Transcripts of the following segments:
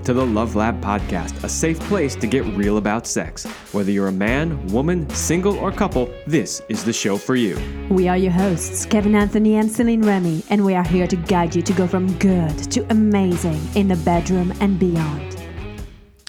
Welcome to the Love Lab podcast, a safe place to get real about sex. Whether you're a man, woman, single, or couple, this is the show for you. We are your hosts, Kevin Anthony and Celine Remy, and we are here to guide you to go from good to amazing in the bedroom and beyond.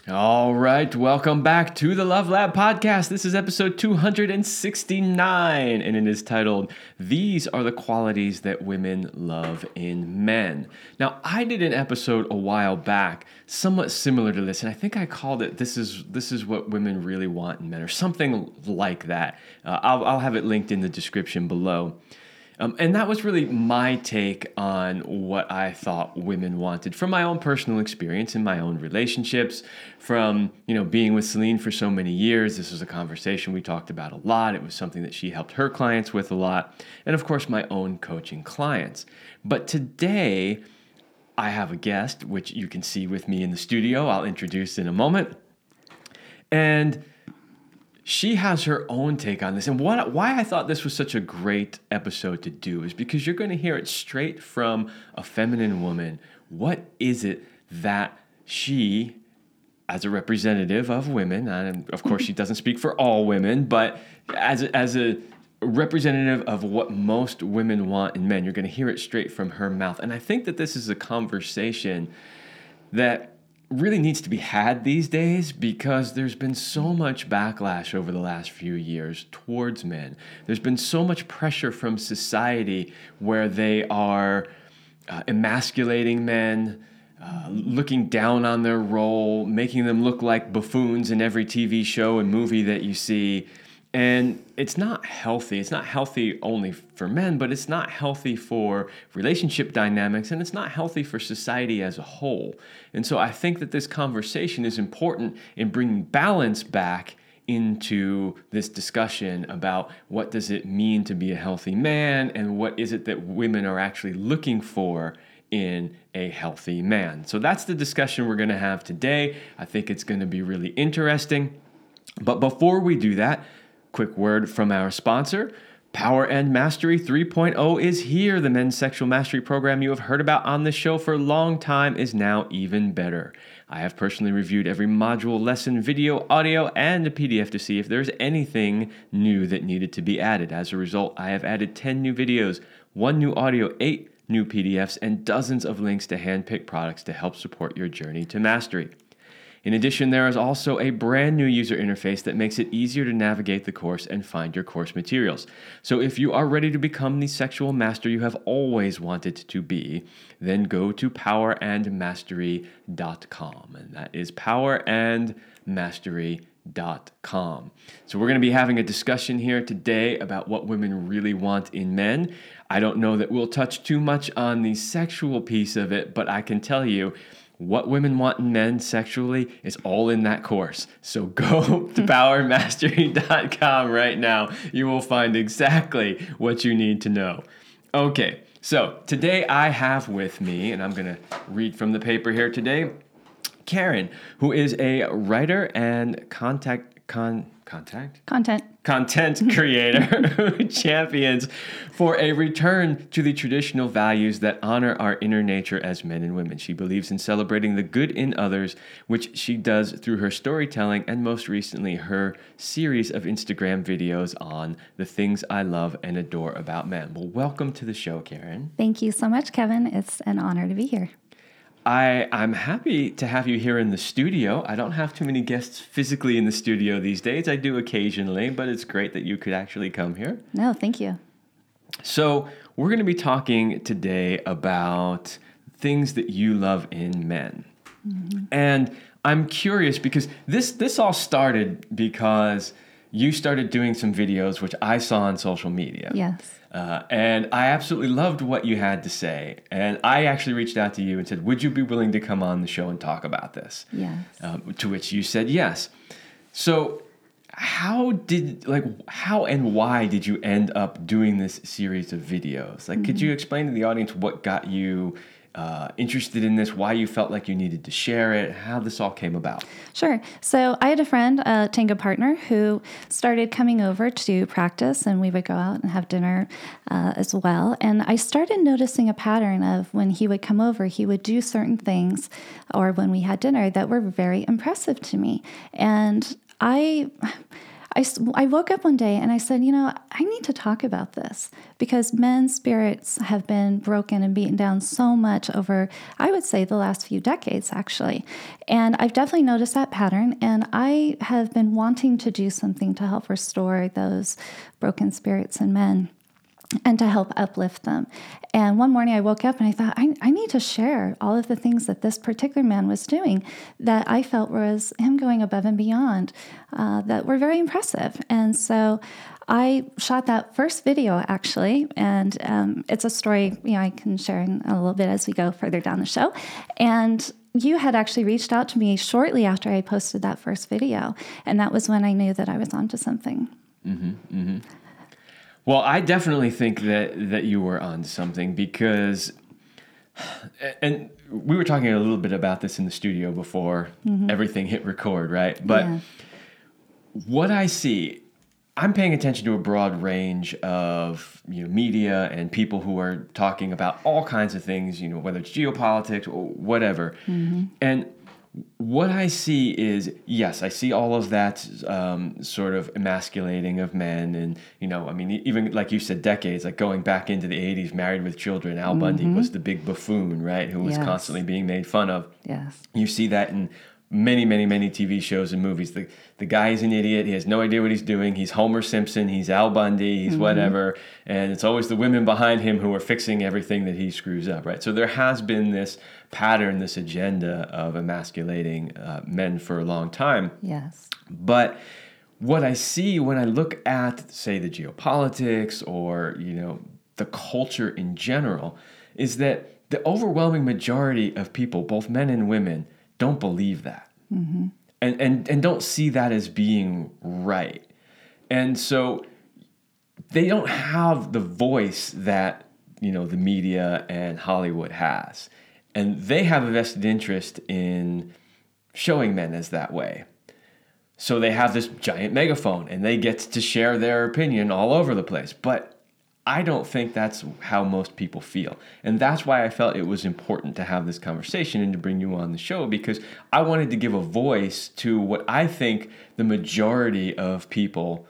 All right, welcome back to the Love Lab podcast. This is episode 269, and it is titled, These Are the Qualities That Women Love in Men. Now, I did an episode a while back, somewhat similar to this, and I think I called it, This is What Women Really Want in Men, or something like that. I'll have it linked in the description below. And that was really my take on what I thought women wanted from my own personal experience in my own relationships, from, being with Celine for so many years. This was a conversation we talked about a lot. It was something that she helped her clients with a lot. And of course, my own coaching clients. But today I have a guest, which you can see with me in the studio. I'll introduce in a moment. And she has her own take on this. And why I thought this was such a great episode to do is because you're going to hear it straight from a feminine woman. What is it that she, as a representative of women, and of course she doesn't speak for all women, but as a representative of what most women want in men, you're going to hear it straight from her mouth. And I think that this is a conversation that really needs to be had these days, because there's been so much backlash over the last few years towards men. There's been so much pressure from society where they are emasculating men, looking down on their role, making them look like buffoons in every TV show and movie that you see. And it's not healthy. It's not healthy only for men, but it's not healthy for relationship dynamics, and it's not healthy for society as a whole. And so I think that this conversation is important in bringing balance back into this discussion about what does it mean to be a healthy man, and what is it that women are actually looking for in a healthy man. So that's the discussion we're going to have today. I think it's going to be really interesting. But before we do that, quick word from our sponsor. Power and Mastery 3.0 is here. The men's sexual mastery program you have heard about on this show for a long time is now even better. I have personally reviewed every module, lesson, video, audio, and a PDF to see if there's anything new that needed to be added. As a result, I have added 10 new videos, 1 new audio, 8 new PDFs, and dozens of links to hand-picked products to help support your journey to mastery. In addition, there is also a brand new user interface that makes it easier to navigate the course and find your course materials. So if you are ready to become the sexual master you have always wanted to be, then go to powerandmastery.com. And that is powerandmastery.com. So we're going to be having a discussion here today about what women really want in men. I don't know that we'll touch too much on the sexual piece of it, but I can tell you, what women want in men sexually is all in that course. So go to powerandmastery.com right now. You will find exactly what you need to know. Okay, so today I have with me, and I'm going to read from the paper here today, Karen, who is a writer and content creator who champions for a return to the traditional values that honor our inner nature as men and women. She believes in celebrating the good in others, which she does through her storytelling and most recently her series of Instagram videos on the things I love and adore about men. Well, welcome to the show, Karen. Thank you so much, Kevin. It's an honor to be here. I'm happy to have you here in the studio. I don't have too many guests physically in the studio these days. I do occasionally, but it's great that you could actually come here. No, thank you. So we're going to be talking today about things that you love in men. Mm-hmm. And I'm curious because this all started because you started doing some videos, which I saw on social media. Yes. And I absolutely loved what you had to say. And I actually reached out to you and said, would you be willing to come on the show and talk about this? Yes. To which you said yes. So how and why did you end up doing this series of videos? Could you explain to the audience what got you interested in this, why you felt like you needed to share it, how this all came about. Sure. So I had a friend, a tango partner, who started coming over to practice, and we would go out and have dinner as well. And I started noticing a pattern of when he would come over, he would do certain things, or when we had dinner, that were very impressive to me. And I woke up one day and I said, you know, I need to talk about this, because men's spirits have been broken and beaten down so much over, I would say, the last few decades, actually. And I've definitely noticed that pattern, and I have been wanting to do something to help restore those broken spirits in men and to help uplift them. And one morning I woke up and I thought, I need to share all of the things that this particular man was doing that I felt was him going above and beyond, that were very impressive. And so I shot that first video, actually, and it's a story, you know, I can share in a little bit as we go further down the show. And you had actually reached out to me shortly after I posted that first video, and that was when I knew that I was onto something. Mm-hmm, mm-hmm. Well, I definitely think that you were on something, because, and we were talking a little bit about this in the studio before everything hit record, right? But what I see, I'm paying attention to a broad range of, you know, media and people who are talking about all kinds of things, you know, whether it's geopolitics or whatever. Mm-hmm. And what I see is, yes, I see all of that sort of emasculating of men, and, you know, I mean, even like you said, decades, like going back into the 80s, Married with Children, Al Bundy was the big buffoon, right, who was constantly being made fun of. Yes. You see that in many, many, many TV shows and movies. The guy is an idiot. He has no idea what he's doing. He's Homer Simpson. He's Al Bundy. He's whatever. And it's always the women behind him who are fixing everything that he screws up, right? So there has been this pattern, this agenda of emasculating men for a long time. Yes. But what I see when I look at, say, the geopolitics or, you know, the culture in general, is that the overwhelming majority of people, both men and women, don't believe that, and don't see that as being right. And so they don't have the voice that, you know, the media and Hollywood has. And they have a vested interest in showing men as that way. So they have this giant megaphone and they get to share their opinion all over the place. But I don't think that's how most people feel. And that's why I felt it was important to have this conversation and to bring you on the show, because I wanted to give a voice to what I think the majority of people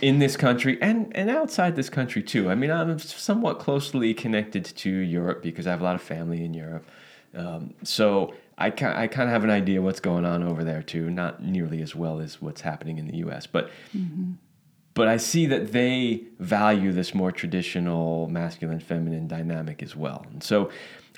in this country and outside this country too. I mean, I'm somewhat closely connected to Europe because I have a lot of family in Europe. So I kind of have an idea what's going on over there too, not nearly as well as what's happening in the U.S. But I see that they value this more traditional masculine-feminine dynamic as well. And so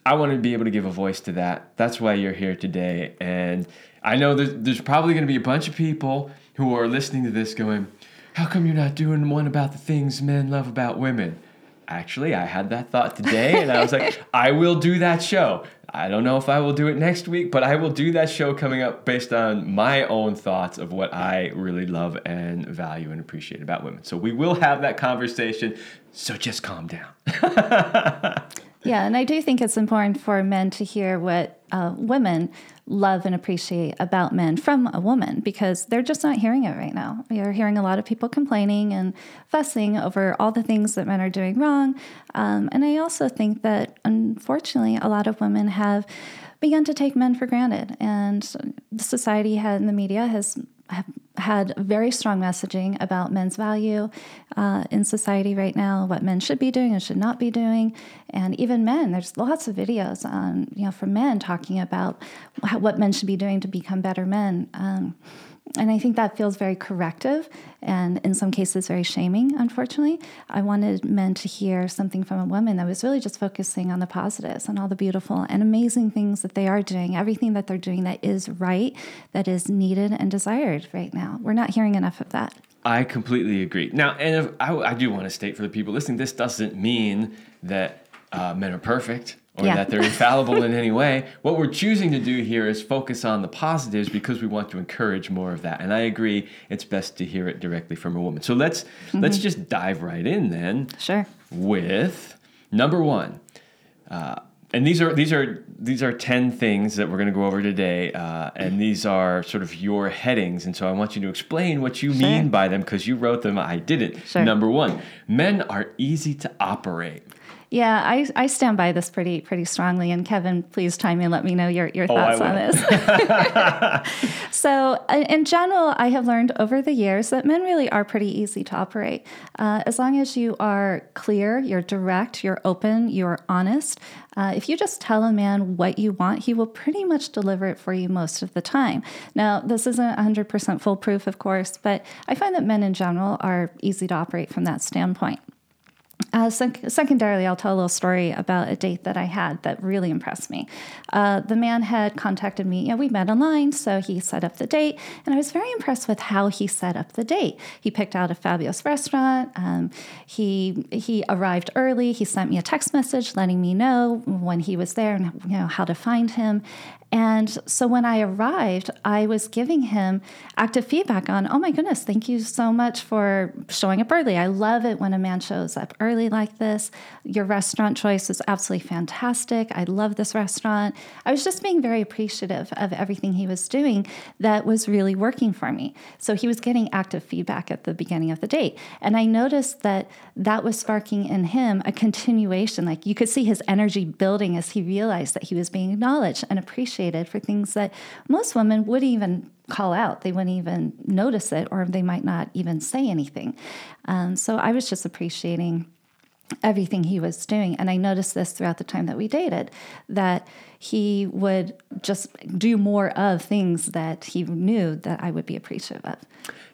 I wanted to be able to give a voice to that. That's why you're here today. And I know there's probably going to be a bunch of people who are listening to this going, how come you're not doing one about the things men love about women? Actually, I had that thought today, and I was like, I will do that show. I don't know if I will do it next week, but I will do that show coming up based on my own thoughts of what I really love and value and appreciate about women. So we will have that conversation. So just calm down. Yeah, and I do think it's important for men to hear what women love and appreciate about men from a woman, because they're just not hearing it right now. You're hearing a lot of people complaining and fussing over all the things that men are doing wrong. And I also think that, unfortunately, a lot of women have begun to take men for granted. And society and the media have had very strong messaging about men's value in society right now, what men should be doing and should not be doing. And even men, there's lots of videos on, you know, from men talking about what men should be doing to become better men. And I think that feels very corrective and in some cases very shaming, unfortunately. I wanted men to hear something from a woman that was really just focusing on the positives and all the beautiful and amazing things that they are doing, everything that they're doing that is right, that is needed and desired right now. We're not hearing enough of that. I completely agree. Now, and I do want to state for the people listening, this doesn't mean that men are perfect. Or that they're infallible in any way. What we're choosing to do here is focus on the positives because we want to encourage more of that. And I agree, it's best to hear it directly from a woman. So let's just dive right in then. Sure. With number one, And these are 10 things that we're going to go over today, and these are sort of your headings. And so I want you to explain what you mean by them, because you wrote them. I didn't. Sure. Number one, men are easy to operate. Yeah, I stand by this pretty strongly. And Kevin, please chime in. Let me know your thoughts on this. So in general, I have learned over the years that men really are pretty easy to operate. As long as you are clear, you're direct, you're open, you're honest. If you just tell a man what you want, he will pretty much deliver it for you most of the time. Now, this isn't 100% foolproof, of course, but I find that men in general are easy to operate from that standpoint. Secondarily, I'll tell a little story about a date that I had that really impressed me. The man had contacted me. You know, we met online, so he set up the date, and I was very impressed with how he set up the date. He picked out a fabulous restaurant. He arrived early. He sent me a text message letting me know when he was there and, you know, how to find him. And so when I arrived, I was giving him active feedback on, oh my goodness, thank you so much for showing up early. I love it when a man shows up early like this. Your restaurant choice is absolutely fantastic. I love this restaurant. I was just being very appreciative of everything he was doing that was really working for me. So he was getting active feedback at the beginning of the date. And I noticed that that was sparking in him a continuation. Like, you could see his energy building as he realized that he was being acknowledged and appreciated for things that most women wouldn't even call out. They wouldn't even notice it, or they might not even say anything. So I was just appreciating everything he was doing. And I noticed this throughout the time that we dated, that he would just do more of things that he knew that I would be appreciative of.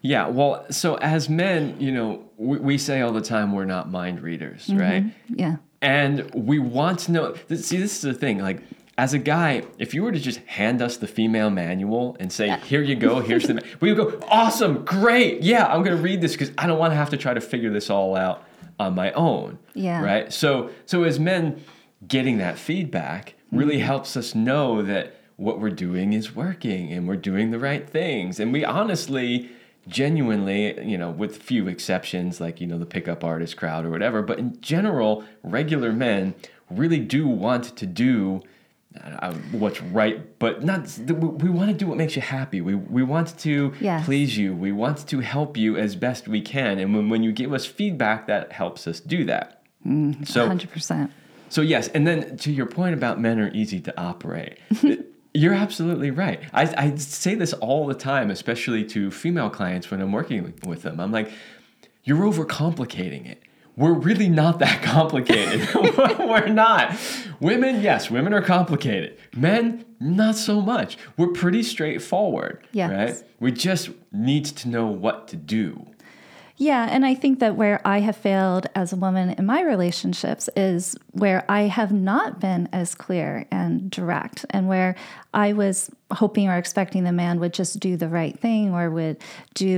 Yeah. Well, so as men, you know, we say all the time, we're not mind readers, mm-hmm. right? Yeah. And we want to know, see, this is the thing, like, as a guy, if you were to just hand us the female manual and say, here you go, here's the manual, we would go, awesome, great, yeah, I'm going to read this because I don't want to have to try to figure this all out on my own, yeah. right? So as men, getting that feedback really mm-hmm. helps us know that what we're doing is working and we're doing the right things. And we honestly, genuinely, you know, with few exceptions, like, you know, the pickup artist crowd or whatever, but in general, regular men really do want to do what's right, but not. We want to do what makes you happy. We want to yes. please you. We want to help you as best we can. And when you give us feedback, that helps us do that. 100%. So yes, and then to your point about men are easy to operate, you're absolutely right. I say this all the time, especially to female clients when I'm working with them. I'm like, you're overcomplicating it. We're really not that complicated. We're not. Women, yes, women are complicated. Men, not so much. We're pretty straightforward, yes. right? We just need to know what to do. Yeah, and I think that where I have failed as a woman in my relationships is where I have not been as clear and direct, and where I was hoping or expecting the man would just do the right thing, or would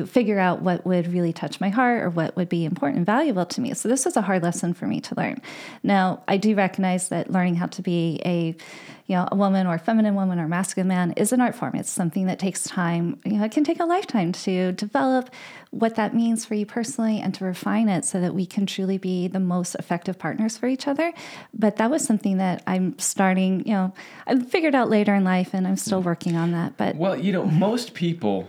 figure out what would really touch my heart or what would be important and valuable to me. So this was a hard lesson for me to learn. Now, I do recognize that learning how to be a woman, or a feminine woman, or masculine man is an art form. It's something that takes time. You know, it can take a lifetime to develop what that means for you personally and to refine it so that we can truly be the most effective partners for each other. But that was something that I'm starting, you know, I figured out later in life, and I'm still working on that. But well, you know, most people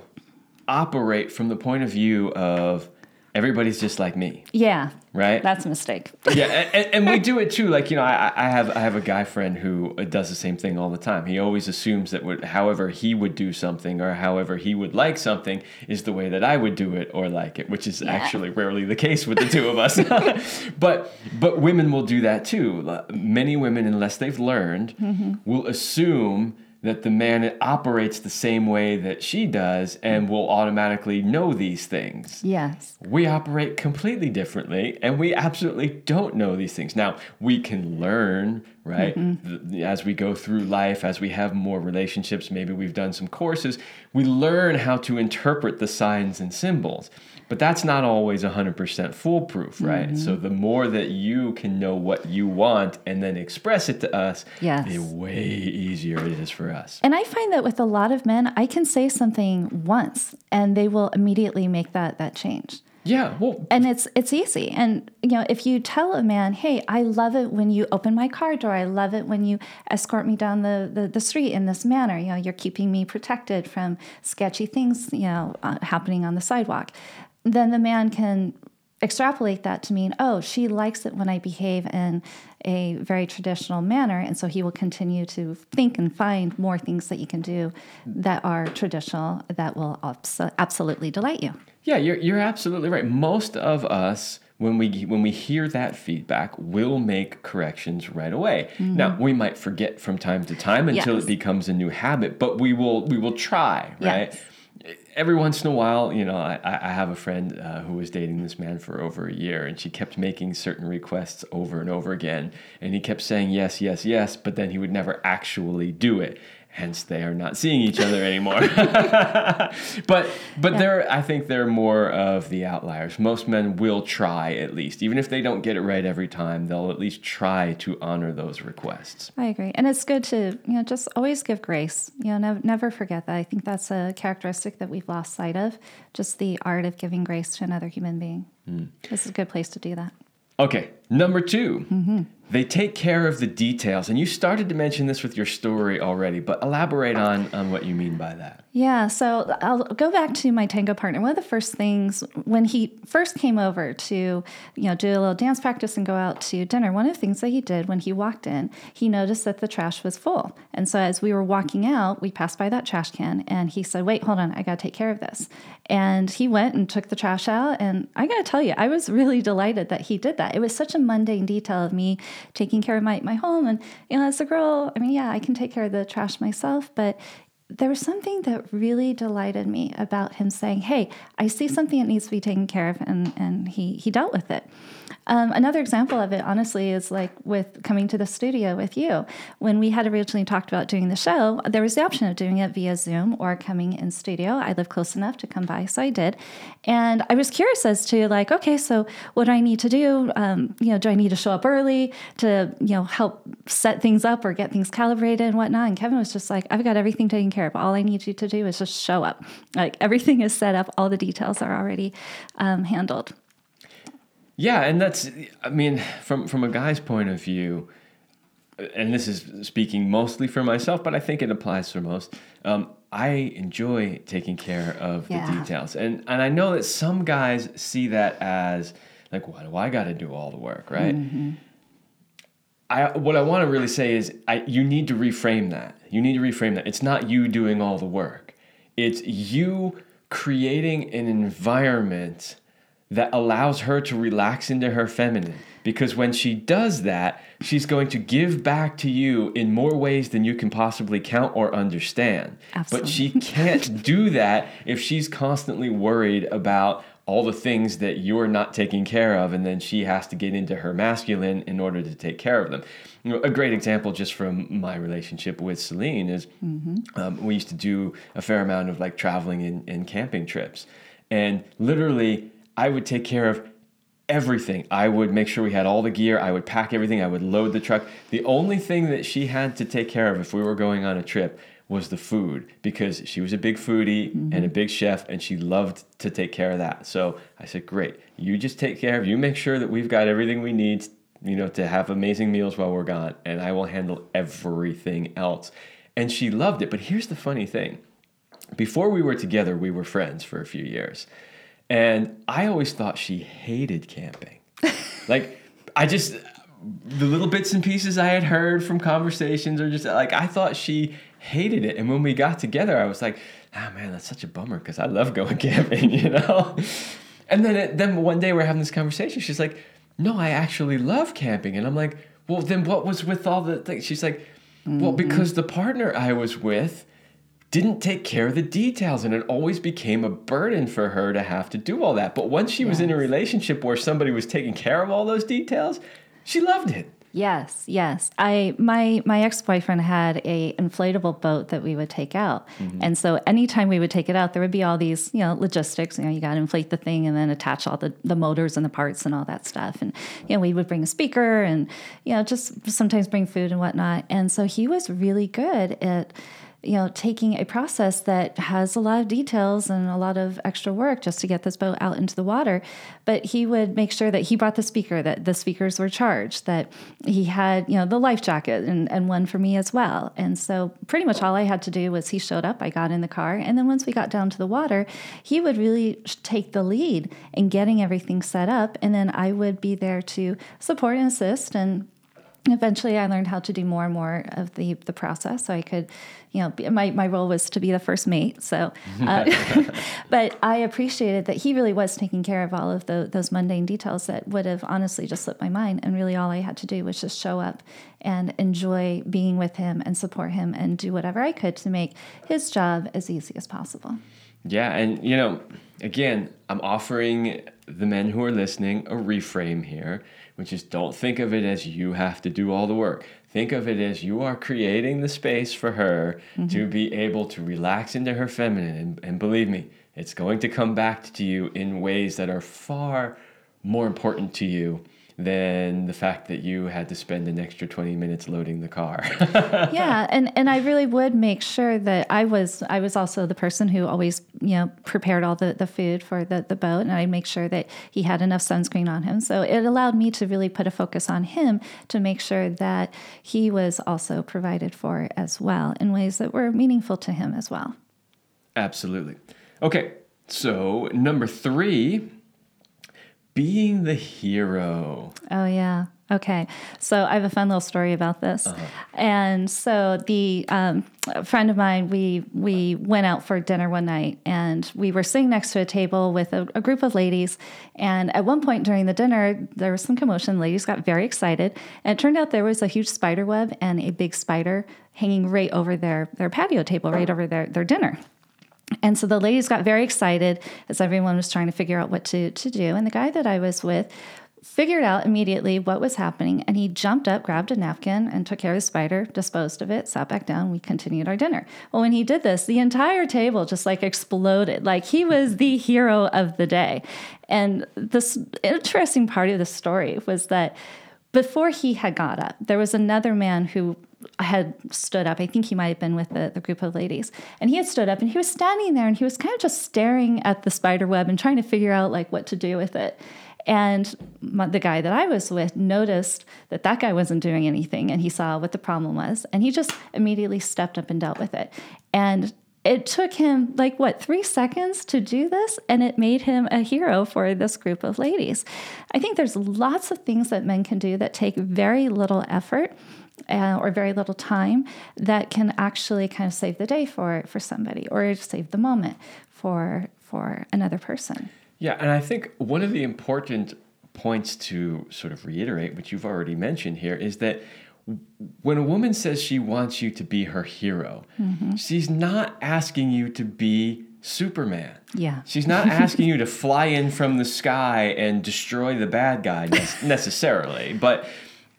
operate from the point of view of everybody's just like me. Yeah. Right? That's a mistake. Yeah, and we do it too. Like, you know, I have a guy friend who does the same thing all the time. He always assumes that however he would do something, or however he would like something, is the way that I would do it or like it, which is actually rarely the case with the two of us. But women will do that too. Many women, unless they've learned, mm-hmm. will assume that the man operates the same way that she does and will automatically know these things. Yes. We operate completely differently, and we absolutely don't know these things. Now, we can learn, right? Mm-hmm. As we go through life, as we have more relationships, maybe we've done some courses, we learn how to interpret the signs and symbols. But that's not always 100% foolproof, right? Mm-hmm. So the more that you can know what you want and then express it to us, yes. the way easier it is for us. And I find that with a lot of men, I can say something once and they will immediately make that change. Yeah. Well, and it's easy. And, you know, if you tell a man, hey, I love it when you open my car door. I love it when you escort me down the street in this manner. You know, you're keeping me protected from sketchy things, you know, happening on the sidewalk. Then the man can extrapolate that to mean, oh, she likes it when I behave in a very traditional manner. And so he will continue to think and find more things that you can do that are traditional that will absolutely delight you. Yeah, you're absolutely right. Most of us, when we hear that feedback, will make corrections right away. Mm-hmm. Now, we might forget from time to time until it becomes a new habit, but we will try, right? Yes. Every once in a while, you know, I have a friend who was dating this man for over a year, and she kept making certain requests over and over again, and he kept saying yes, yes, yes, but then he would never actually do it. Hence, they are not seeing each other anymore. But I think they're more of the outliers. Most men will try at least. Even if they don't get it right every time, they'll at least try to honor those requests. I agree. And it's good to, you know, just always give grace. You know, never forget that. I think that's a characteristic that we've lost sight of, just the art of giving grace to another human being. Mm. This is a good place to do that. Okay, number 2, mm-hmm. They take care of the details. And you started to mention this with your story already, but elaborate on what you mean by that. Yeah, so I'll go back to my tango partner. One of the first things, when he first came over to, you know, do a little dance practice and go out to dinner, one of the things that he did when he walked in, he noticed that the trash was full. And so as we were walking out, we passed by that trash can, and he said, wait, hold on, I got to take care of this. And he went and took the trash out, and I got to tell you, I was really delighted that he did that. It was such a mundane detail of me taking care of my home. And, you know, as a girl, I mean, yeah, I can take care of the trash myself, but there was something that really delighted me about him saying, hey, I see something that needs to be taken care of, and he dealt with it. Another example of it, honestly, is like with coming to the studio with you. When we had originally talked about doing the show, there was the option of doing it via Zoom or coming in studio. I live close enough to come by, so I did. And I was curious as to like, okay, so what do I need to do? You know, do I need to show up early to, you know, help set things up or get things calibrated and whatnot? And Kevin was just like, I've got everything taken care of. All I need you to do is just show up. Like everything is set up. All the details are already handled. Yeah, and that's, I mean, from a guy's point of view, and this is speaking mostly for myself, but I think it applies for most, I enjoy taking care of the details. And I know that some guys see that as, like, why do I got to do all the work, right? Mm-hmm. What I want to really say is you need to reframe that. You need to reframe that. It's not you doing all the work. It's you creating an environment that allows her to relax into her feminine. Because when she does that, she's going to give back to you in more ways than you can possibly count or understand. Absolutely. But she can't do that if she's constantly worried about all the things that you're not taking care of, and then she has to get into her masculine in order to take care of them. You know, a great example just from my relationship with Celine is we used to do a fair amount of like traveling and camping trips. And literally, I would take care of everything. I would make sure we had all the gear. I would pack everything. I would load the truck. The only thing that she had to take care of if we were going on a trip was the food, because she was a big foodie and a big chef, and she loved to take care of that. So I said, great, you just take care of, you make sure that we've got everything we need, you know, to have amazing meals while we're gone, and I will handle everything else. And she loved it. But here's the funny thing. Before we were together, we were friends for a few years. And I always thought she hated camping. Like, the little bits and pieces I had heard from conversations or just like, I thought she hated it. And when we got together, I was like, ah, man, that's such a bummer because I love going camping, you know? And then one day we're having this conversation. She's like, no, I actually love camping. And I'm like, well, then what was with all the things? She's like, well, because the partner I was with didn't take care of the details, and it always became a burden for her to have to do all that. But once she was in a relationship where somebody was taking care of all those details, she loved it. Yes, yes. My ex-boyfriend had a inflatable boat that we would take out. Mm-hmm. And so anytime we would take it out, there would be all these, you know, logistics, you know, you got to inflate the thing and then attach all the motors and the parts and all that stuff. And, you know, we would bring a speaker and, you know, just sometimes bring food and whatnot. And so he was really good at you know, taking a process that has a lot of details and a lot of extra work just to get this boat out into the water. But he would make sure that he brought the speaker, that the speakers were charged, that he had, you know, the life jacket and one for me as well. And so pretty much all I had to do was he showed up, I got in the car. And then once we got down to the water, he would really take the lead in getting everything set up. And then I would be there to support and assist. And eventually I learned how to do more and more of the process, so I could, you know, my role was to be the first mate. So, but I appreciated that he really was taking care of all of those mundane details that would have honestly just slipped my mind. And really all I had to do was just show up and enjoy being with him and support him and do whatever I could to make his job as easy as possible. Yeah. And, you know, again, I'm offering the men who are listening a reframe here, which is don't think of it as you have to do all the work. Think of it as you are creating the space for her mm-hmm. to be able to relax into her feminine. And believe me, it's going to come back to you in ways that are far more important to you than the fact that you had to spend an extra 20 minutes loading the car. Yeah, and I really would make sure that I was also the person who always, you know, prepared all the food for the boat, and I'd make sure that he had enough sunscreen on him. So it allowed me to really put a focus on him to make sure that he was also provided for as well in ways that were meaningful to him as well. Absolutely. Okay, so number 3... being the hero. Oh, yeah. Okay. So I have a fun little story about this. Uh-huh. And so the friend of mine, we went out for dinner one night, and we were sitting next to a table with a group of ladies. And at one point during the dinner, there was some commotion. The ladies got very excited. And it turned out there was a huge spider web and a big spider hanging right over their patio table, right over their dinner. And so the ladies got very excited as everyone was trying to figure out what to do. And the guy that I was with figured out immediately what was happening. And he jumped up, grabbed a napkin, and took care of the spider, disposed of it, sat back down. We continued our dinner. Well, when he did this, the entire table just like exploded. Like he was the hero of the day. And this interesting part of the story was that before he had got up, there was another man who had stood up. I think he might have been with the group of ladies. And he had stood up, and he was standing there, and he was kind of just staring at the spider web and trying to figure out like what to do with it. And the guy that I was with noticed that that guy wasn't doing anything, and he saw what the problem was, and he just immediately stepped up and dealt with it. And it took him like, 3 seconds to do this, and it made him a hero for this group of ladies. I think there's lots of things that men can do that take very little effort or very little time that can actually kind of save the day for somebody, or save the moment for another person. Yeah, and I think one of the important points to sort of reiterate, which you've already mentioned here, is that when a woman says she wants you to be her hero, mm-hmm. she's not asking you to be Superman. Yeah. She's not asking you to fly in from the sky and destroy the bad guy necessarily, but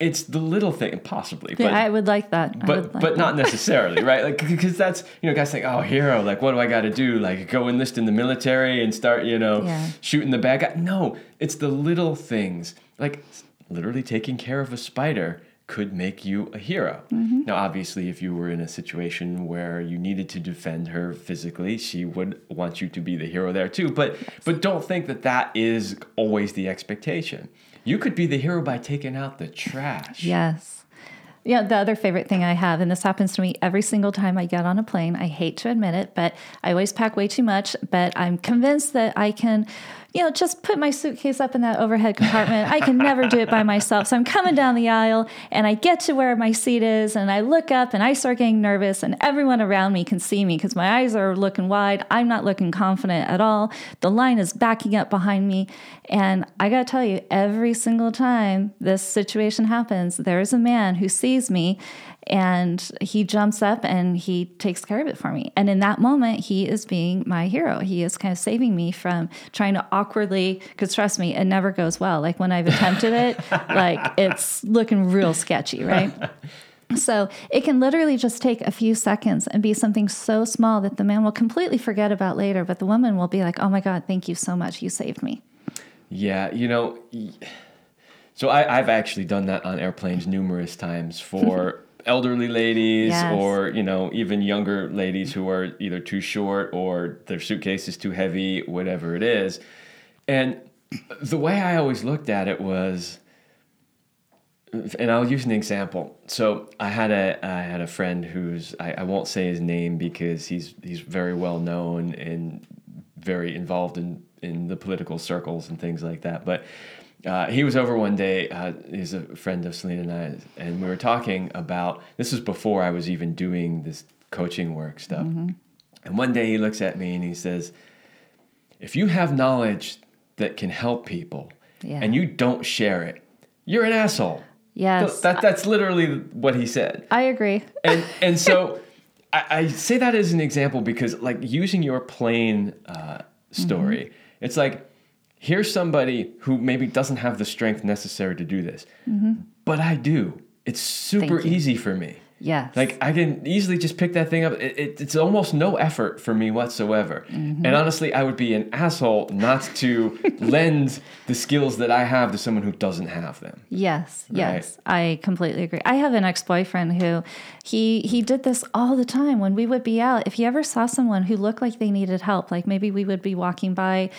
it's the little thing, possibly. Yeah, but, I would like that. But not necessarily, right? Like, because that's, you know, guys think, oh, hero, like, what do I got to do? Like, go enlist in the military and start, you know, shooting the bad guy. No, it's the little things. Like, literally taking care of a spider could make you a hero. Mm-hmm. Now, obviously, if you were in a situation where you needed to defend her physically, she would want you to be the hero there too. But don't think that that is always the expectation. You could be the hero by taking out the trash. Yes. Yeah, the other favorite thing I have, and this happens to me every single time I get on a plane, I hate to admit it, but I always pack way too much, but I'm convinced that I can, you know, just put my suitcase up in that overhead compartment. I can never do it by myself. So I'm coming down the aisle, and I get to where my seat is, and I look up, and I start getting nervous, and everyone around me can see me because my eyes are looking wide. I'm not looking confident at all. The line is backing up behind me, and I got to tell you, every single time this situation happens, there's a man who sees me, and he jumps up and he takes care of it for me. And in that moment, he is being my hero. He is kind of saving me from trying to awkwardly, because trust me, it never goes well. Like when I've attempted it, like it's looking real sketchy, right? So it can literally just take a few seconds and be something so small that the man will completely forget about later, but the woman will be like, oh my God, thank you so much. You saved me. Yeah, you know... So I've actually done that on airplanes numerous times for elderly ladies, yes, or, you know, even younger ladies who are either too short or their suitcase is too heavy, whatever it is. And the way I always looked at it was, and I'll use an example. So I had a friend who's, I won't say his name because he's very well known and very involved in the political circles and things like that. But he was over one day, he's a friend of Celine and I, and we were talking about, this was before I was even doing this coaching work stuff. Mm-hmm. And one day he looks at me and he says, if you have knowledge that can help people, yeah, and you don't share it, you're an asshole. Yes. That's literally what he said. I agree. And so I say that as an example because, like, using your plane story, mm-hmm, it's like, here's somebody who maybe doesn't have the strength necessary to do this, mm-hmm, but I do. It's super easy for me. Yes. Like, I can easily just pick that thing up. It's almost no effort for me whatsoever. Mm-hmm. And honestly, I would be an asshole not to lend the skills that I have to someone who doesn't have them. Yes, right? Yes. I completely agree. I have an ex-boyfriend who, he did this all the time when we would be out. If he ever saw someone who looked like they needed help, like maybe we would be walking by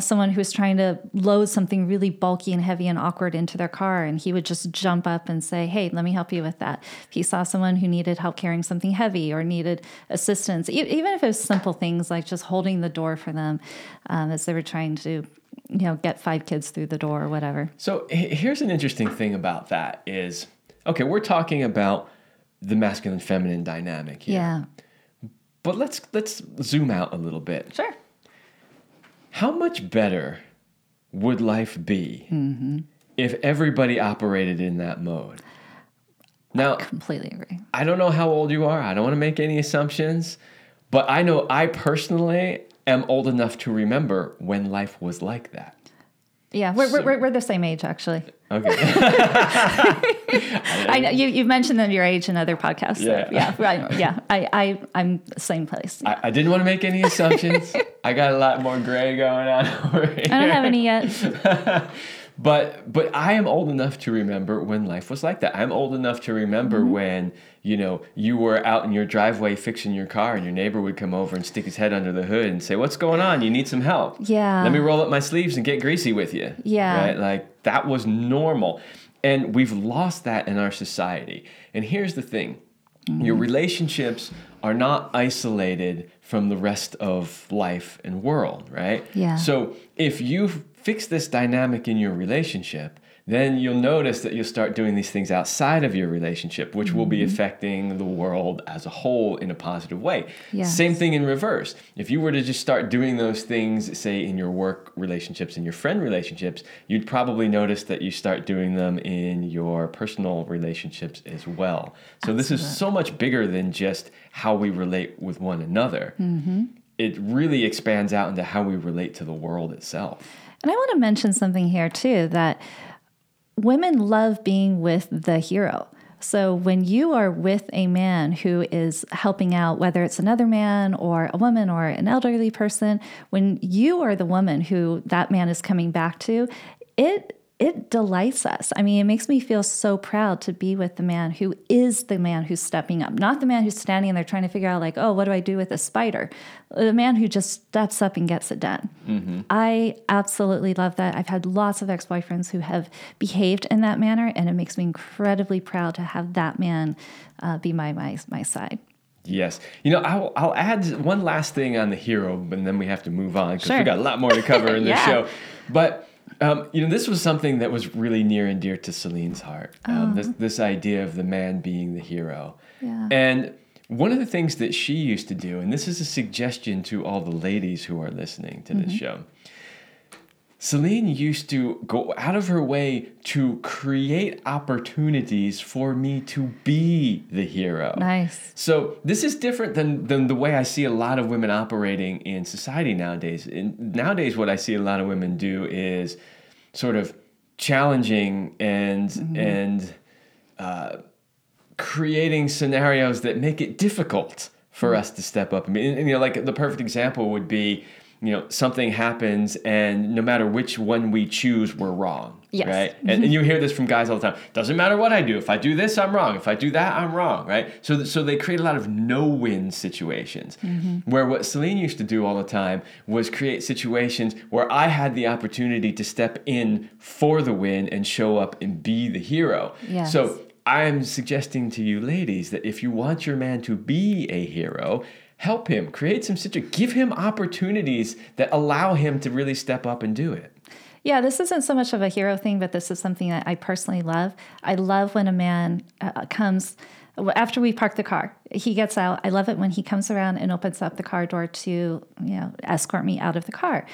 someone who was trying to load something really bulky and heavy and awkward into their car, and he would just jump up and say, hey, let me help you with that. If he saw someone who needed help carrying something heavy or needed assistance, even if it was simple things like just holding the door for them as they were trying to, you know, get 5 kids through the door or whatever. So here's an interesting thing about that is, okay, we're talking about the masculine feminine dynamic here. Yeah. But let's zoom out a little bit. Sure. How much better would life be, mm-hmm, if everybody operated in that mode? Now, I completely agree. I don't know how old you are. I don't want to make any assumptions. But I know I personally am old enough to remember when life was like that. Yeah, we're the same age, actually. Okay. I know you've mentioned them your age in other podcasts. Yeah, yeah. I'm same place. Yeah. I didn't want to make any assumptions. I got a lot more gray going on over here. I don't have any yet. But I am old enough to remember when life was like that. I'm old enough to remember, mm-hmm, when, you know, you were out in your driveway fixing your car and your neighbor would come over and stick his head under the hood and say, what's going on? You need some help. Yeah. Let me roll up my sleeves and get greasy with you. Yeah. Right? Like, that was normal. And we've lost that in our society. And here's the thing. Mm-hmm. Your relationships are not isolated from the rest of life and world, right? Yeah. So if you've fix this dynamic in your relationship, then you'll notice that you'll start doing these things outside of your relationship, which, mm-hmm, will be affecting the world as a whole in a positive way. Yes. Same thing in reverse. If you were to just start doing those things, say, in your work relationships and your friend relationships, you'd probably notice that you start doing them in your personal relationships as well. So absolutely, this is so much bigger than just how we relate with one another. Mm-hmm. It really expands out into how we relate to the world itself. And I want to mention something here too, that women love being with the hero. So when you are with a man who is helping out, whether it's another man or a woman or an elderly person, when you are the woman who that man is coming back to, it delights us. I mean, it makes me feel so proud to be with the man who is the man who's stepping up, not the man who's standing there trying to figure out, like, oh, what do I do with a spider? The man who just steps up and gets it done. Mm-hmm. I absolutely love that. I've had lots of ex-boyfriends who have behaved in that manner, and it makes me incredibly proud to have that man be my side. Yes. You know, I'll add one last thing on the hero, and then we have to move on because, sure, we've got a lot more to cover in this yeah, show. But you know, this was something that was really near and dear to Celine's heart, this idea of the man being the hero. Yeah. And one of the things that she used to do, and this is a suggestion to all the ladies who are listening to, mm-hmm, this show, Celine used to go out of her way to create opportunities for me to be the hero. Nice. So this is different than the way I see a lot of women operating in society nowadays. And nowadays what I see a lot of women do is sort of challenging and, mm-hmm, and creating scenarios that make it difficult for us to step up. I mean, you know, like the perfect example would be, something happens, and no matter which one we choose, we're wrong. Yes. Right? And you hear this from guys all the time. Doesn't matter what I do. If I do this, I'm wrong. If I do that, I'm wrong. Right? So they create a lot of no-win situations, where what Celine used to do all the time was create situations where I had the opportunity to step in for the win and show up and be the hero. Yes. So I'm suggesting to you ladies that if you want your man to be a hero, help him, create some situation, give him opportunities that allow him to really step up and do it. Yeah, this isn't so much of a hero thing, but this is something that I personally love. I love when a man comes, after we park the car, he gets out. I love it when he comes around and opens up the car door to, escort me out of the car.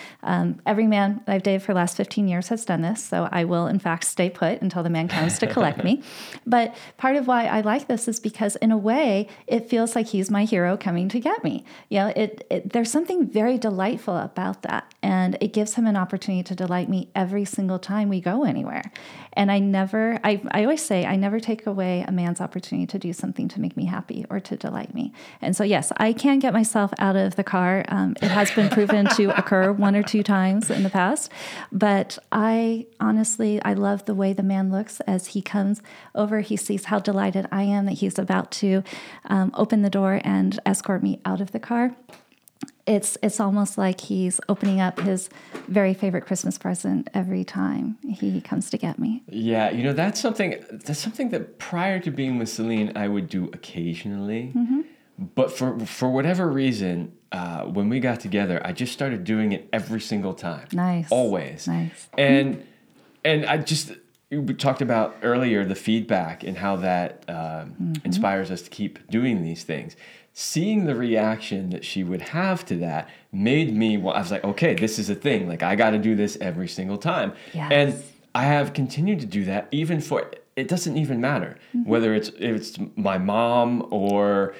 Every man I've dated for the last 15 years has done this, so I will, in fact, stay put until the man comes to collect me. But part of why I like this is because, in a way, it feels like he's my hero coming to get me. There's something very delightful about that, and it gives him an opportunity to delight me every single time we go anywhere. And I always say, I never take away a man's opportunity to do something to make me happy or to delight me. And so, yes, I can get myself out of the car. It has been proven to occur one or two times in the past. But I love the way the man looks as he comes over. He sees how delighted I am that he's about to open the door and escort me out of the car. It's almost like he's opening up his very favorite Christmas present every time he comes to get me. Yeah, that's something that prior to being with Celine, I would do occasionally. Mm-hmm. But for whatever reason, when we got together, I just started doing it every single time. Nice. Always. Nice. And I just... We talked about earlier the feedback and how that inspires us to keep doing these things. Seeing the reaction that she would have to that made me, I was like, okay, this is a thing. Like, I got to do this every single time. Yes. And I have continued to do that even for... It doesn't even matter whether it's my mom or,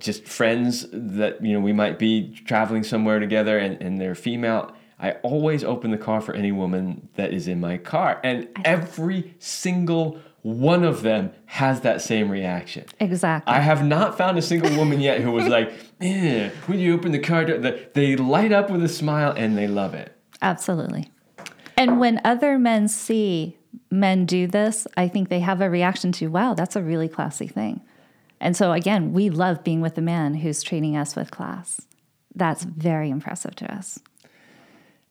just friends that, we might be traveling somewhere together and they're female... I always open the car for any woman that is in my car. And every single one of them has that same reaction. Exactly. I have not found a single woman yet who was like, when you open the car door, they light up with a smile and they love it. Absolutely. And when other men see men do this, I think they have a reaction to, wow, that's a really classy thing. And so again, we love being with a man who's treating us with class. That's very impressive to us.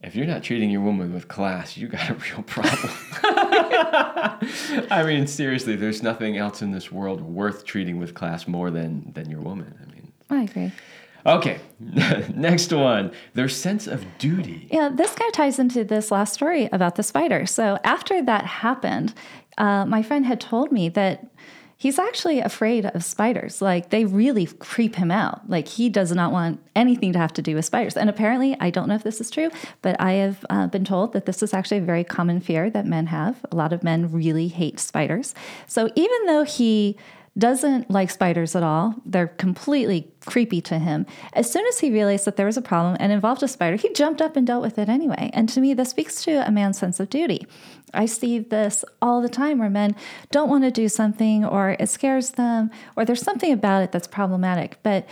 If you're not treating your woman with class, you got a real problem. I mean, seriously, there's nothing else in this world worth treating with class more than your woman. I agree. Okay, next one, their sense of duty. Yeah, this kind of ties into this last story about the spider. So after that happened, my friend had told me that he's actually afraid of spiders. Like, they really creep him out. Like, he does not want anything to have to do with spiders. And apparently, I don't know if this is true, but I have been told that this is actually a very common fear that men have. A lot of men really hate spiders. So even though he doesn't like spiders at all, they're completely creepy to him. As soon as he realized that there was a problem and involved a spider, he jumped up and dealt with it anyway. And to me, this speaks to a man's sense of duty. I see this all the time where men don't want to do something, or it scares them, or there's something about it that's problematic. But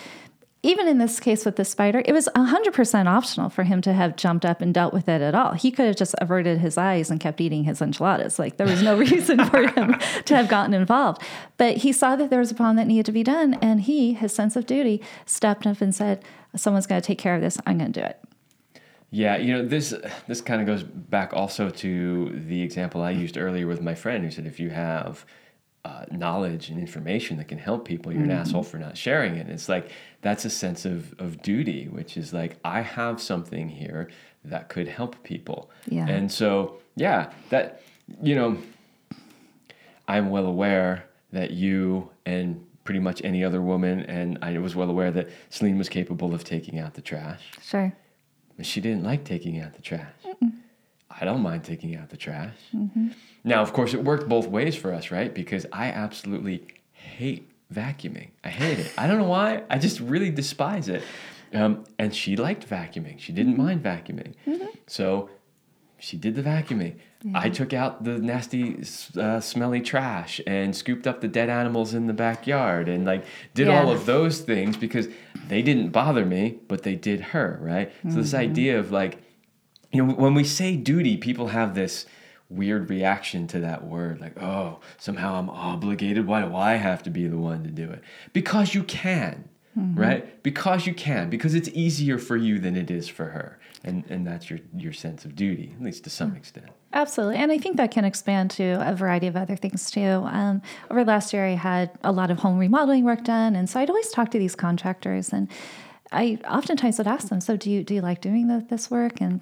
even in this case with the spider, it was 100% optional for him to have jumped up and dealt with it at all. He could have just averted his eyes and kept eating his enchiladas. Like, there was no reason for him to have gotten involved. But he saw that there was a problem that needed to be done, and his sense of duty, stepped up and said, someone's going to take care of this. I'm going to do it. Yeah, this kind of goes back also to the example I used earlier with my friend who said, if you have knowledge and information that can help people, you're an asshole for not sharing it. And it's like, that's a sense of duty, which is like, I have something here that could help people. Yeah. And so, yeah, that, I'm well aware that you and pretty much any other woman, and I was well aware that Celine was capable of taking out the trash. Sure. But she didn't like taking out the trash. Mm-mm. I don't mind taking out the trash. Mm-hmm. Now, of course, it worked both ways for us, right? Because I absolutely hate vacuuming. I hate it. I don't know why. I just really despise it. And she liked vacuuming. She didn't mind vacuuming. Mm-hmm. So she did the vacuuming. Yeah. I took out the nasty, smelly trash and scooped up the dead animals in the backyard and like did all of those things because they didn't bother me, but they did her, right? Mm-hmm. So this idea of like, you know, when we say duty, people have this weird reaction to that word, like, oh, somehow I'm obligated. Why do I have to be the one to do it? Because you can, mm-hmm. right? Because you can, because it's easier for you than it is for her. And that's your sense of duty, at least to some extent. Absolutely. And I think that can expand to a variety of other things too. Over last year, I had a lot of home remodeling work done. And so I'd always talk to these contractors, and I oftentimes would ask them, so do you like doing this work? And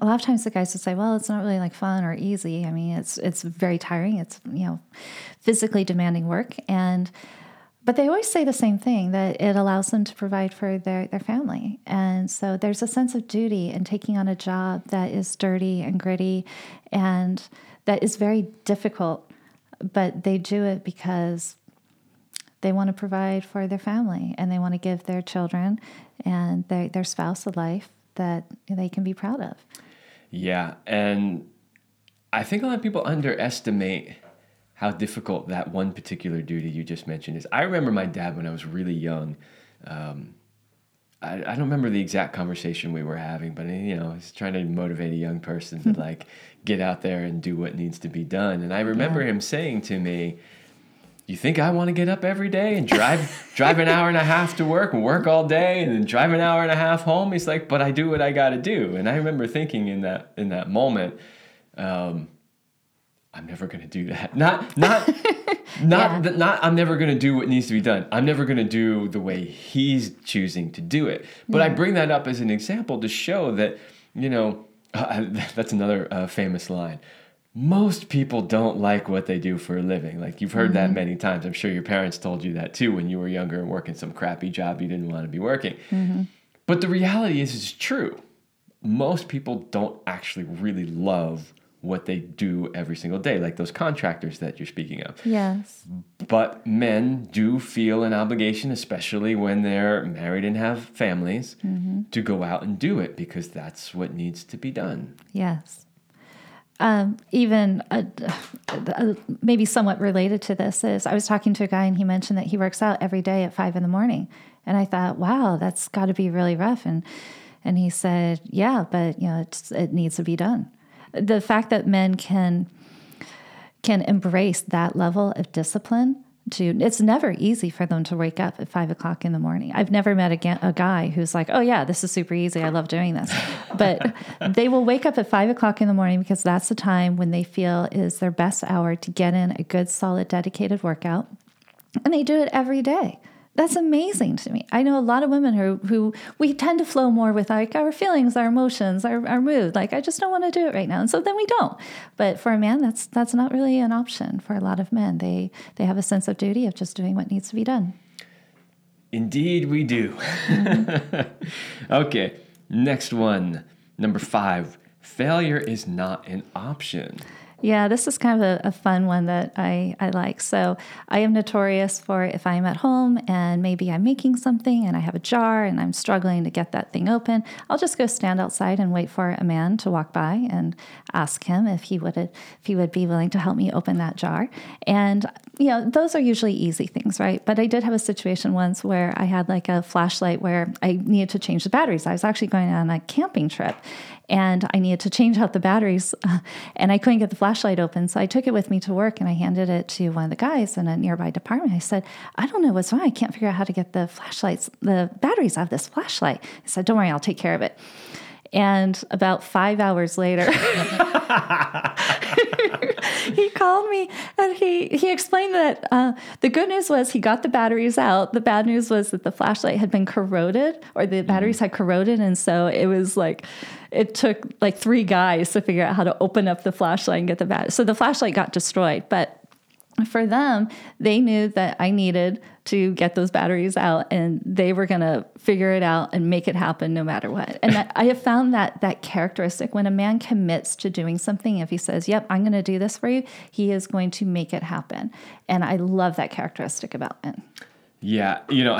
a lot of times the guys would say, well, it's not really like fun or easy. I mean, it's very tiring. It's, you know, physically demanding work. But they always say the same thing, that it allows them to provide for their family. And so there's a sense of duty in taking on a job that is dirty and gritty and that is very difficult, but they do it because they want to provide for their family and they want to give their children and their spouse a life that they can be proud of. Yeah, and I think a lot of people underestimate how difficult that one particular duty you just mentioned is. I remember my dad when I was really young. I don't remember the exact conversation we were having, but you know, he's trying to motivate a young person to like get out there and do what needs to be done. And I remember him saying to me, "You think I want to get up every day and drive an hour and a half to work and work all day and then drive an hour and a half home?" He's like, "But I do what I got to do." And I remember thinking in that moment, I'm never going to do that. I'm never going to do what needs to be done. I'm never going to do the way he's choosing to do it. But I bring that up as an example to show that, you know, that's another famous line. Most people don't like what they do for a living. Like, you've heard that many times. I'm sure your parents told you that too when you were younger and working some crappy job you didn't want to be working. Mm-hmm. But the reality is it's true. Most people don't actually really love what they do every single day, like those contractors that you're speaking of. Yes. But men do feel an obligation, especially when they're married and have families, to go out and do it because that's what needs to be done. Yes. Even maybe somewhat related to this is, I was talking to a guy and he mentioned that he works out every day at 5 a.m. And I thought, wow, that's got to be really rough. And he said, yeah, but you know, it needs to be done. The fact that men can embrace that level of discipline to, it's never easy for them to wake up at 5 a.m. I've never met a guy who's like, oh yeah, this is super easy. I love doing this. But they will wake up at 5 a.m. because that's the time when they feel is their best hour to get in a good, solid, dedicated workout. And they do it every day. That's amazing to me. I know a lot of women who we tend to flow more with like our feelings, our emotions, our mood. Like, I just don't want to do it right now. And so then we don't. But for a man, that's not really an option for a lot of men. They have a sense of duty of just doing what needs to be done. Indeed we do. Mm-hmm. Okay, next one. Number 5, failure is not an option. Yeah, this is kind of a fun one that I like. So I am notorious for, if I'm at home and maybe I'm making something and I have a jar and I'm struggling to get that thing open, I'll just go stand outside and wait for a man to walk by and ask him if he would be willing to help me open that jar. And, you know, those are usually easy things, right? But I did have a situation once where I had like a flashlight where I needed to change the batteries. I was actually going on a camping trip and I needed to change out the batteries and I couldn't get the flashlight open. So I took it with me to work and I handed it to one of the guys in a nearby department. I said, I don't know what's wrong. I can't figure out how to get the batteries out of this flashlight. I said, don't worry, I'll take care of it. And about 5 hours later, he called me and he explained that the good news was he got the batteries out. The bad news was that the flashlight had been corroded, or the batteries had corroded. And so it was like, it took like 3 guys to figure out how to open up the flashlight and get the battery. So the flashlight got destroyed. But for them, they knew that I needed to get those batteries out and they were going to figure it out and make it happen no matter what. And I have found that characteristic, when a man commits to doing something, if he says, yep, I'm going to do this for you, he is going to make it happen. And I love that characteristic about men. Yeah, you know,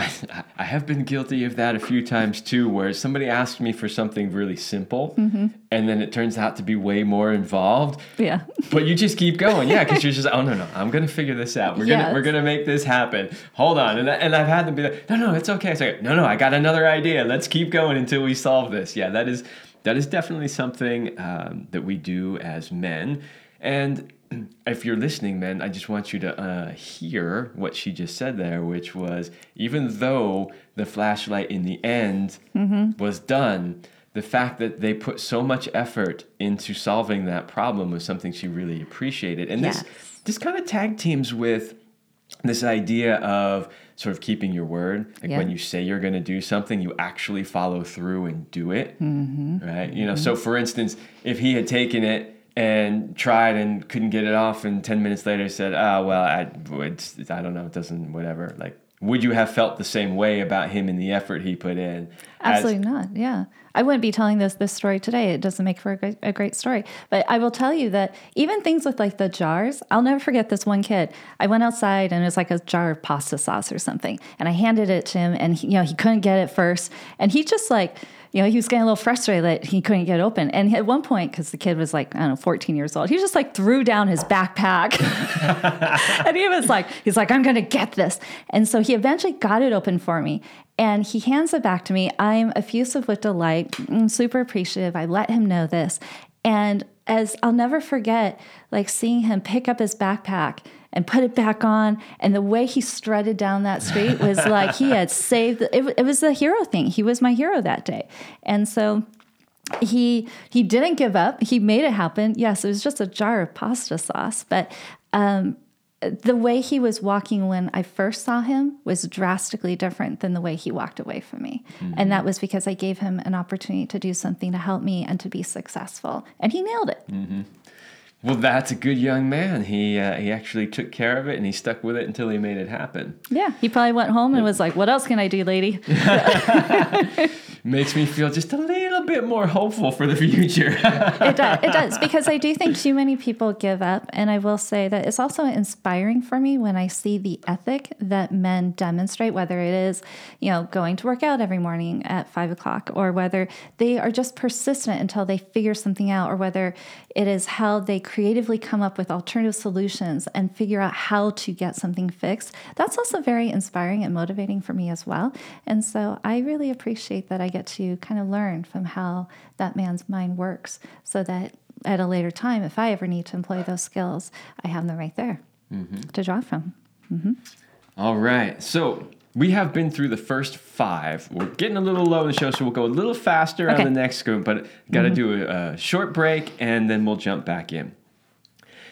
I have been guilty of that a few times too, where somebody asked me for something really simple, mm-hmm. and then it turns out to be way more involved. Yeah. But you just keep going, yeah, because you're just, oh no, I'm gonna figure this out. We're gonna make this happen. Hold on, and I've had them be like, no, it's okay. It's like, no, I got another idea. Let's keep going until we solve this. Yeah, that is definitely something that we do as men. And if you're listening, men, I just want you to hear what she just said there, which was, even though the flashlight in the end mm-hmm. was done, the fact that they put so much effort into solving that problem was something she really appreciated. And yes. this kind of tag teams with this idea of sort of keeping your word. Like when you say you're going to do something, you actually follow through and do it, mm-hmm. right? Mm-hmm. You know, so for instance, if he had taken it and tried and couldn't get it off, and 10 minutes later said, oh, well, I don't know, it doesn't, whatever. Like, would you have felt the same way about him and the effort he put in? Absolutely not, yeah. I wouldn't be telling this story today. It doesn't make for a great story. But I will tell you that even things with like the jars, I'll never forget this one kid. I went outside and it was like a jar of pasta sauce or something. And I handed it to him and he couldn't get it first. And he just like, he was getting a little frustrated that he couldn't get open. And at one point, because the kid was like, I don't know, 14 years old, he just like threw down his backpack. And he was like, he's like, I'm going to get this. And so he eventually got it open for me. And he hands it back to me. I'm effusive with delight. I'm super appreciative. I let him know this. And as I'll never forget, like seeing him pick up his backpack and put it back on. And the way he strutted down that street was like he had saved. It was the hero thing. He was my hero that day. And so he didn't give up. He made it happen. Yes, it was just a jar of pasta sauce. But the way he was walking when I first saw him was drastically different than the way he walked away from me. Mm-hmm. And that was because I gave him an opportunity to do something to help me and to be successful. And he nailed it. Mm-hmm. Well, that's a good young man. He actually took care of it, and he stuck with it until he made it happen. Yeah, he probably went home and was like, what else can I do, lady? Makes me feel just a little bit more hopeful for the future. It does, because I do think too many people give up, and I will say that it's also inspiring for me when I see the ethic that men demonstrate, whether it is, going to work out every morning at 5:00, or whether they are just persistent until they figure something out, or whether it is how they creatively come up with alternative solutions and figure out how to get something fixed. That's also very inspiring and motivating for me as well. And so I really appreciate that I get to kind of learn from how that man's mind works so that at a later time, if I ever need to employ those skills, I have them right there mm-hmm. to draw from. Mm-hmm. All right. So we have been through the first 5. We're getting a little low in the show, so we'll go a little faster on the next group, but got to do a short break, and then we'll jump back in.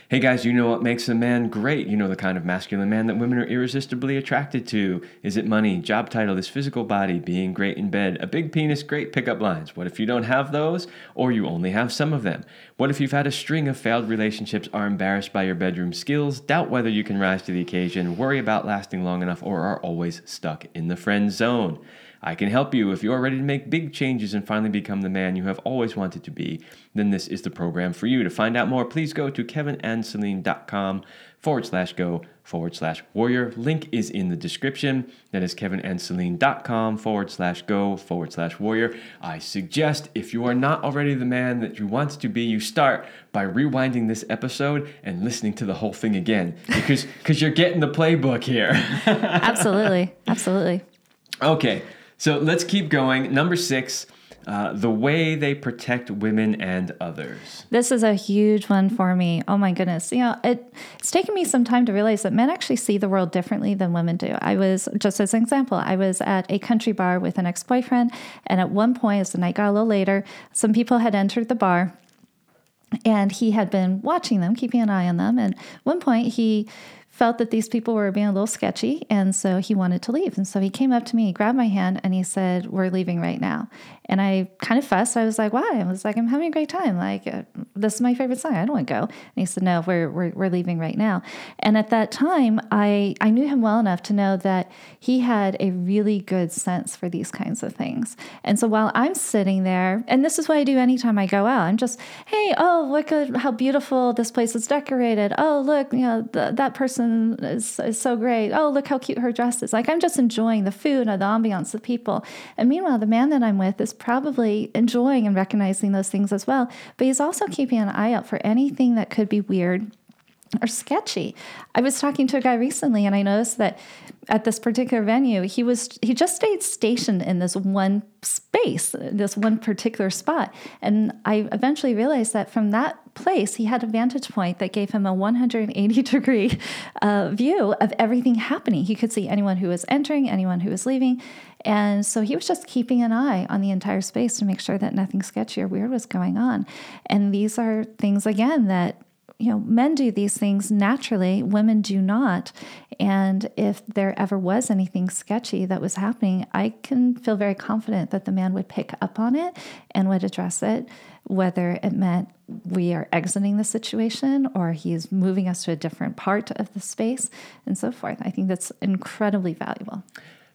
Hey guys, you know what makes a man great? You know the kind of masculine man that women are irresistibly attracted to. Is it money, job title, his physical body, being great in bed, a big penis, great pickup lines? What if you don't have those, or you only have some of them? What if you've had a string of failed relationships, are embarrassed by your bedroom skills, doubt whether you can rise to the occasion, worry about lasting long enough, or are always stuck in the friend zone? I can help you. If you're ready to make big changes and finally become the man you have always wanted to be, then this is the program for you. To find out more, please go to kevinandceline.com /go/warrior. Link is in the description. That is kevinandceline.com /go/warrior. I suggest, if you are not already the man that you want to be, you start by rewinding this episode and listening to the whole thing again, because you're getting the playbook here. Absolutely. Okay. So let's keep going. Number 6, the way they protect women and others. This is a huge one for me. Oh my goodness. It's taken me some time to realize that men actually see the world differently than women do. Just as an example, I was at a country bar with an ex-boyfriend, and at one point, as the night got a little later, some people had entered the bar, and he had been watching them, keeping an eye on them, and at one point he felt that these people were being a little sketchy, and so he wanted to leave. And so he came up to me, he grabbed my hand, and he said, "We're leaving right now." And I kind of fussed. I was like, "Why?" I was like, "I'm having a great time. Like, this is my favorite song. I don't want to go." And he said, "No, we're leaving right now." And at that time, I knew him well enough to know that he had a really good sense for these kinds of things. And so while I'm sitting there, and this is what I do anytime I go out, I'm just, "Hey, oh, look at how beautiful this place is decorated. Oh, look, you know, that person is so great. Oh, look how cute her dress is." Like, I'm just enjoying the food and the ambiance of people. And meanwhile, the man that I'm with is probably enjoying and recognizing those things as well. But he's also keeping an eye out for anything that could be weird or sketchy. I was talking to a guy recently, and I noticed that at this particular venue, he just stayed stationed in this one space, this one particular spot. And I eventually realized that from that place, he had a vantage point that gave him a 180-degree view of everything happening. He could see anyone who was entering, anyone who was leaving. And so he was just keeping an eye on the entire space to make sure that nothing sketchy or weird was going on. And these are things, again, that, you know, men do these things naturally, women do not. And if there ever was anything sketchy that was happening, I can feel very confident that the man would pick up on it and would address it, whether it meant we are exiting the situation or he's moving us to a different part of the space and so forth. I think that's incredibly valuable.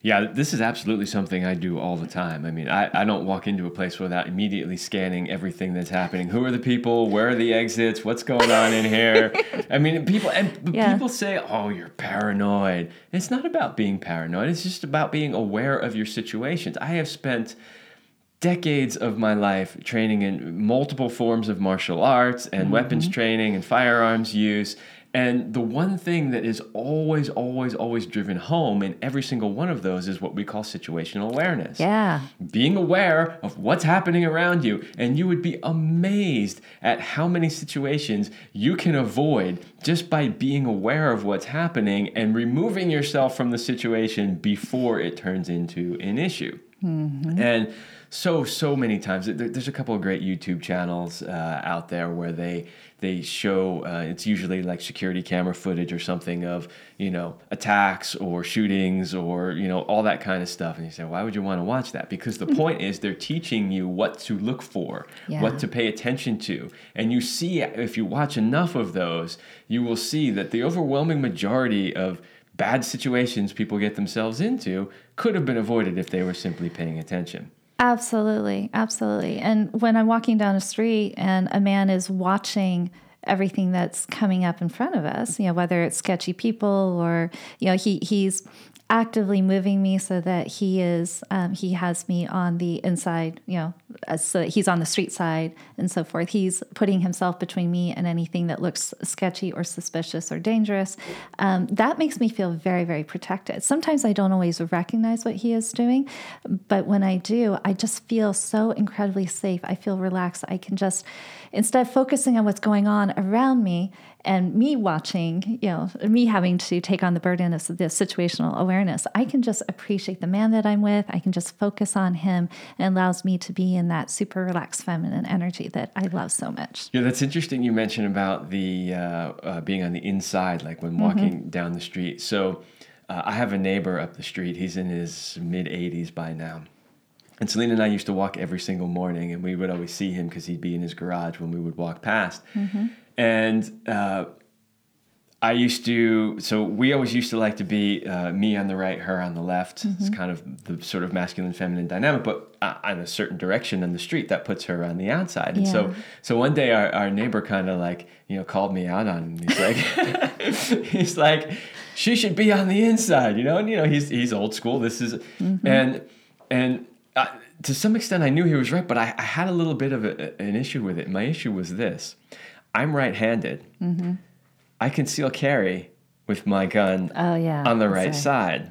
Yeah, this is absolutely something I do all the time. I mean, I don't walk into a place without immediately scanning everything that's happening. Who are the people? Where are the exits? What's going on in here? I mean, people say, "Oh, you're paranoid." It's not about being paranoid. It's just about being aware of your situations. I have spent decades of my life training in multiple forms of martial arts and weapons training and firearms use. And the one thing that is always, always, always driven home in every single one of those is what we call situational awareness. Yeah. Being aware of what's happening around you. And you would be amazed at how many situations you can avoid just by being aware of what's happening and removing yourself from the situation before it turns into an issue. Mm-hmm. And so many times, there's a couple of great YouTube channels out there where they show, it's usually like security camera footage or something of, you know, attacks or shootings or, you know, all that kind of stuff. And you say, why would you want to watch that? Because the point is they're teaching you what to look for, what to pay attention to. And you see, if you watch enough of those, you will see that the overwhelming majority of bad situations people get themselves into could have been avoided if they were simply paying attention. Absolutely, absolutely. And when I'm walking down a street and a man is watching everything that's coming up in front of us, you know, whether it's sketchy people or, you know, he's actively moving me so that he has me on the inside, you know, so that he's on the street side and so forth. He's putting himself between me and anything that looks sketchy or suspicious or dangerous. That makes me feel very, very protected. Sometimes I don't always recognize what he is doing, but when I do, I just feel so incredibly safe. I feel relaxed. I can just, instead of focusing on what's going on around me and me watching, you know, me having to take on the burden of the situational awareness, I can just appreciate the man that I'm with. I can just focus on him, and allows me to be in that super relaxed feminine energy that I love so much. Yeah, that's interesting. You mentioned about the being on the inside, like when walking down the street. So I have a neighbor up the street. He's in his mid-80s by now. And Celine and I used to walk every single morning, and we would always see him because he'd be in his garage when we would walk past. And we always used to like to be me on the right, her on the left. It's kind of the sort of masculine feminine dynamic, but on a certain direction on the street, that puts her on the outside. And so one day our neighbor kind of like, you know, called me out on it. He's like, he's like, she should be on the inside, you know? And, you know, he's old school. This is, and to some extent I knew he was right, but I had a little bit of an issue with it. My issue was this. I'm right-handed. I conceal carry with my gun on the right side.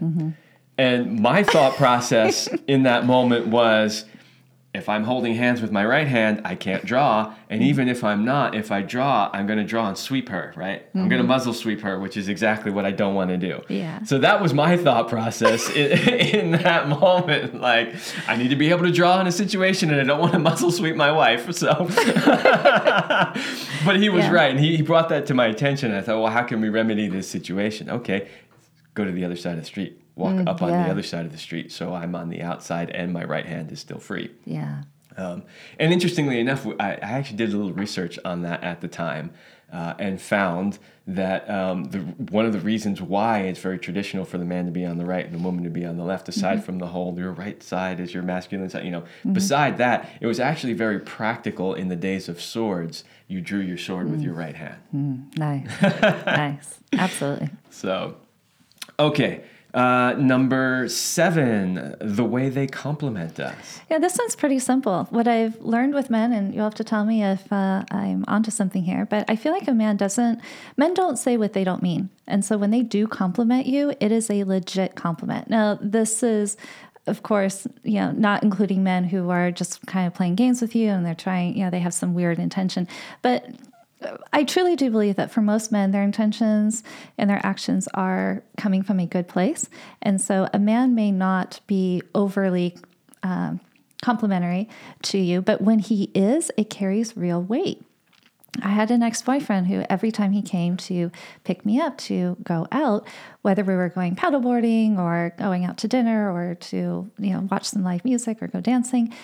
And my thought process in that moment was, if I'm holding hands with my right hand, I can't draw. And even if I'm not, if I draw, I'm going to draw and sweep her, right? I'm going to muzzle sweep her, which is exactly what I don't want to do. So that was my thought process in that moment. Like, I need to be able to draw in a situation, and I don't want to muzzle sweep my wife. So, but he was right. And he brought that to my attention. I thought, well, how can we remedy this situation? Okay, go to the other side of the street. Walk up on the other side of the street, so I'm on the outside and my right hand is still free. And interestingly enough, I actually did a little research on that at the time and found that one of the reasons why it's very traditional for the man to be on the right and the woman to be on the left, aside from the whole your right side is your masculine side, beside that, it was actually very practical in the days of swords. You drew your sword with your right hand. Nice. Nice. Absolutely. So, okay. Number 7, the way they compliment us. Yeah, this one's pretty simple. What I've learned with men, and you'll have to tell me if I'm onto something here, but I feel like men don't say what they don't mean. And so when they do compliment you, it is a legit compliment. Now, this is, of course, not including men who are just kind of playing games with you and they're trying, they have some weird intention, but I truly do believe that for most men, their intentions and their actions are coming from a good place. And so a man may not be overly complimentary to you, but when he is, it carries real weight. I had an ex-boyfriend who every time he came to pick me up to go out, whether we were going paddleboarding or going out to dinner or to watch some live music or go dancing,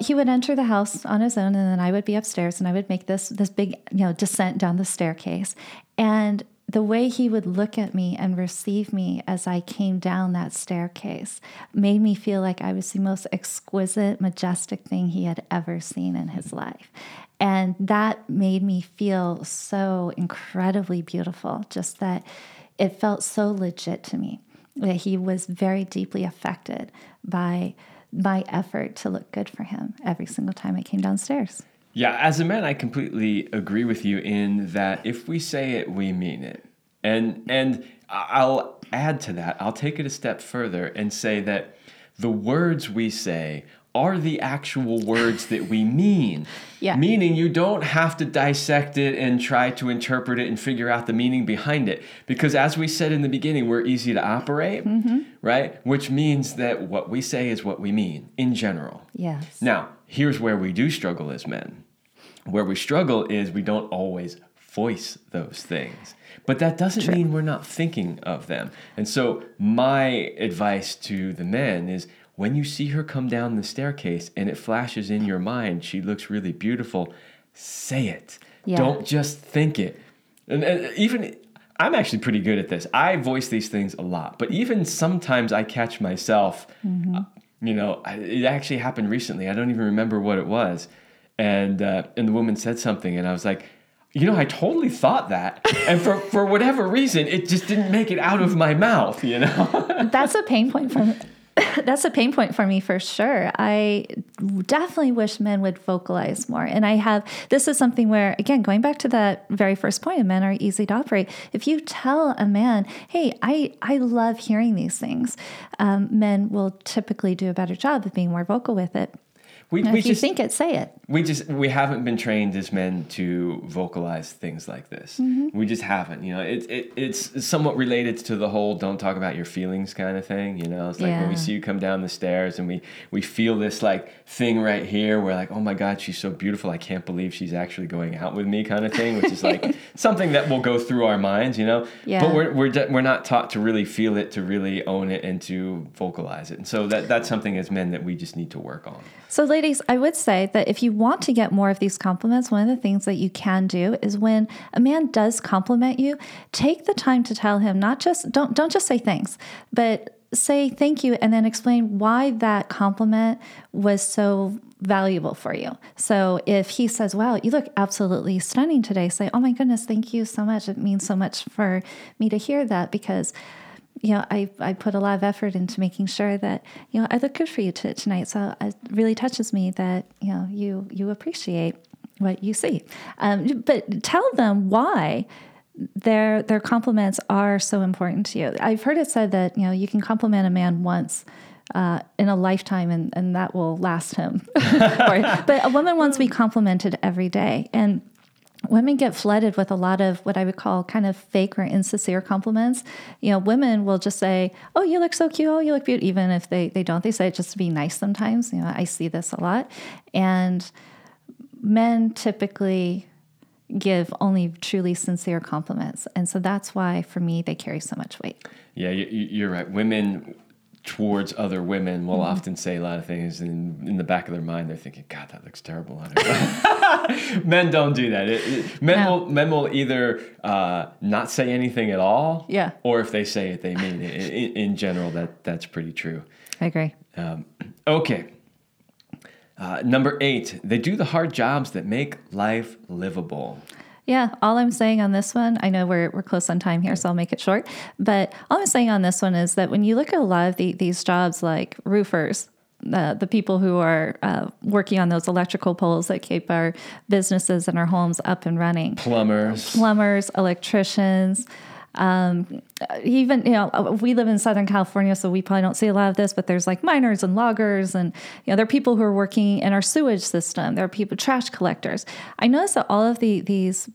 he would enter the house on his own, and then I would be upstairs, and I would make this big, descent down the staircase. And the way he would look at me and receive me as I came down that staircase made me feel like I was the most exquisite, majestic thing he had ever seen in his life. And that made me feel so incredibly beautiful, just that it felt so legit to me, that he was very deeply affected by my effort to look good for him every single time I came downstairs. Yeah, as a man, I completely agree with you in that if we say it, we mean it. And I'll add to that, I'll take it a step further and say that the words we say are the actual words that we mean. Yeah. Meaning you don't have to dissect it and try to interpret it and figure out the meaning behind it. Because as we said in the beginning, we're easy to operate, right? Which means that what we say is what we mean in general. Yes. Now, here's where we do struggle as men. Where we struggle is we don't always voice those things. But that doesn't mean we're not thinking of them. And so my advice to the men is, when you see her come down the staircase and it flashes in your mind, she looks really beautiful, say it. Yeah. Don't just think it. And even, I'm actually pretty good at this. I voice these things a lot, but even sometimes I catch myself, it actually happened recently. I don't even remember what it was. And the woman said something and I was like, I totally thought that. And for whatever reason, it just didn't make it out of my mouth, That's a pain point for me. That's a pain point for me for sure. I definitely wish men would vocalize more. And this is something where, again, going back to that very first point, men are easy to operate. If you tell a man, hey, I love hearing these things, men will typically do a better job of being more vocal with it. If you think it, say it. We haven't been trained as men to vocalize things like this. We just haven't. It's somewhat related to the whole "don't talk about your feelings" kind of thing. It's like when we see you come down the stairs and we feel this like thing right here. We're like, oh my God, she's so beautiful. I can't believe she's actually going out with me, kind of thing. Which is like something that will go through our minds, Yeah. But we're not taught to really feel it, to really own it, and to vocalize it. And so that's something as men that we just need to work on. So ladies, I would say that if you want to get more of these compliments, one of the things that you can do is when a man does compliment you, take the time to tell him not just don't just say thanks, but say thank you and then explain why that compliment was so valuable for you. So if he says, wow, you look absolutely stunning today, say, oh my goodness, thank you so much. It means so much for me to hear that because I put a lot of effort into making sure that, I look good for you tonight. So it really touches me that, you appreciate what you see. But tell them why their compliments are so important to you. I've heard it said that, you can compliment a man once in a lifetime and that will last him. But a woman wants to be complimented every day. And women get flooded with a lot of what I would call kind of fake or insincere compliments. Women will just say, oh, you look so cute. Oh, you look beautiful. Even if they don't, they say it just to be nice sometimes. I see this a lot. And men typically give only truly sincere compliments. And so that's why, for me, they carry so much weight. Yeah, you're right. Women towards other women will often say a lot of things, and in the back of their mind they're thinking, God, that looks terrible on her. Men don't do that. Men will either not say anything at all, or if they say it, they mean it. In general, that's pretty true. I agree. Okay. Number 8, they do the hard jobs that make life livable. Yeah, all I'm saying on this one, I know we're close on time here, so I'll make it short. But all I'm saying on this one is that when you look at a lot of these jobs like roofers, the people who are working on those electrical poles that keep our businesses and our homes up and running. Plumbers, electricians. Even, we live in Southern California, so we probably don't see a lot of this, but there's like miners and loggers and, there are people who are working in our sewage system. There are people, trash collectors. I notice that all of these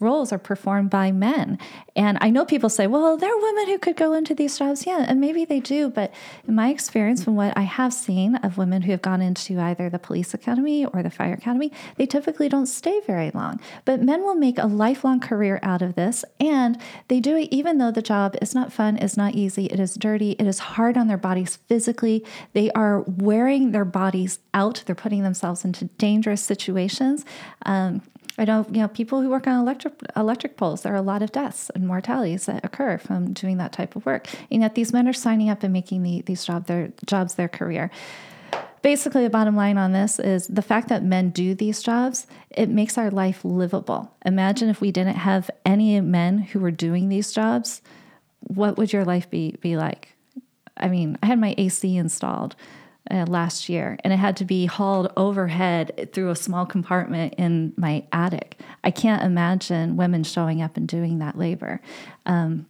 roles are performed by men. And I know people say, well, there are women who could go into these jobs. Yeah, and maybe they do. But in my experience, from what I have seen of women who have gone into either the police academy or the fire academy, they typically don't stay very long. But men will make a lifelong career out of this. And they do it even though the job is not fun, is not easy, it is dirty, it is hard on their bodies physically. They are wearing their bodies out. They're putting themselves into dangerous situations. I know, people who work on electric poles, there are a lot of deaths and mortalities that occur from doing that type of work. And yet these men are signing up and making these jobs their career. Basically, the bottom line on this is the fact that men do these jobs, it makes our life livable. Imagine if we didn't have any men who were doing these jobs, what would your life be like? I mean, I had my AC installed last year, and it had to be hauled overhead through a small compartment in my attic. I can't imagine women showing up and doing that labor. So,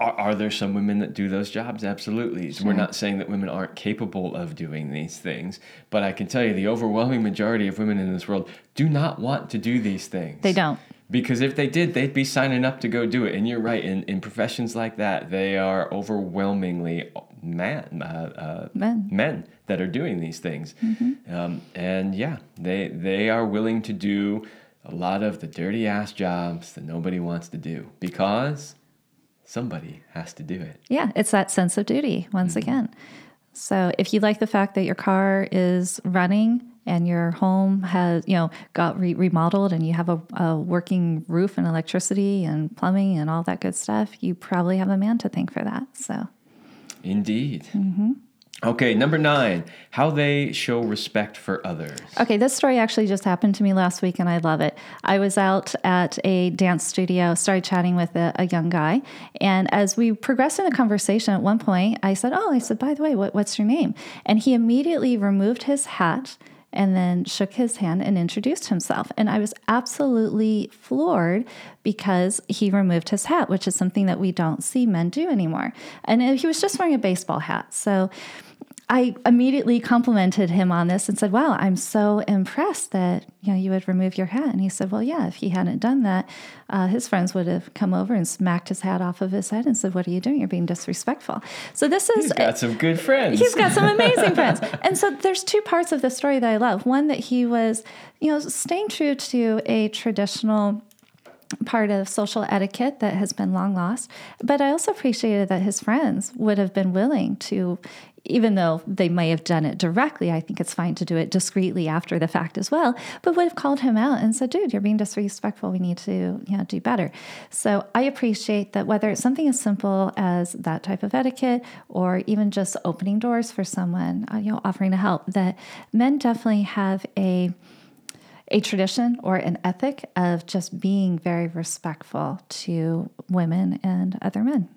are there some women that do those jobs? Absolutely. Sure. We're not saying that women aren't capable of doing these things, but I can tell you the overwhelming majority of women in this world do not want to do these things. They don't. Because if they did, they'd be signing up to go do it. And you're right, in professions like that, they are overwhelmingly men that are doing these things. Mm-hmm. They are willing to do a lot of the dirty-ass jobs that nobody wants to do because somebody has to do it. Yeah, it's that sense of duty once again. So if you like the fact that your car is running and your home has, got remodeled and you have a working roof and electricity and plumbing and all that good stuff, you probably have a man to thank for that. So, indeed. Mm-hmm. Okay, number 9, how they show respect for others. Okay, this story actually just happened to me last week, and I love it. I was out at a dance studio, started chatting with a young guy, and as we progressed in the conversation at one point, I said, by the way, what's your name? And he immediately removed his hat and then shook his hand and introduced himself. And I was absolutely floored because he removed his hat, which is something that we don't see men do anymore. And he was just wearing a baseball hat. So I immediately complimented him on this and said, wow, I'm so impressed that you would remove your hat. And he said, well, yeah, if he hadn't done that, his friends would have come over and smacked his hat off of his head and said, what are you doing? You're being disrespectful. So he's got some good friends. He's got some amazing friends. And so there's 2 parts of the story that I love. One, that he was, staying true to a traditional part of social etiquette that has been long lost. But I also appreciated that his friends would have been willing to, even though they may have done it directly, I think it's fine to do it discreetly after the fact as well, but would have called him out and said, dude, you're being disrespectful. We need to do better. So I appreciate that, whether it's something as simple as that type of etiquette or even just opening doors for someone, offering to help, that men definitely have a tradition or an ethic of just being very respectful to women and other men.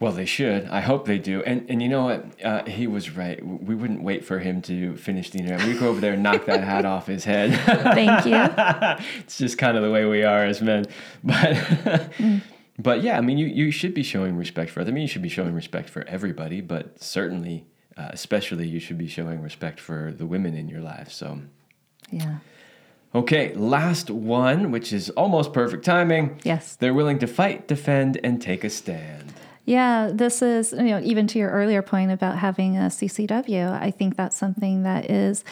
Well, they should. I hope they do. And you know what? He was right. We wouldn't wait for him to finish the interview. We go over there and knock that hat off his head. Thank you. It's just kind of the way we are as men. But yeah, I mean, you should be showing respect for others. I mean, you should be showing respect for everybody, but certainly, especially, you should be showing respect for the women in your life. So, yeah. Okay, last one, which is almost perfect timing. Yes. They're willing to fight, defend, and take a stand. Yeah, this is, even to your earlier point about having a CCW, I think that's something that is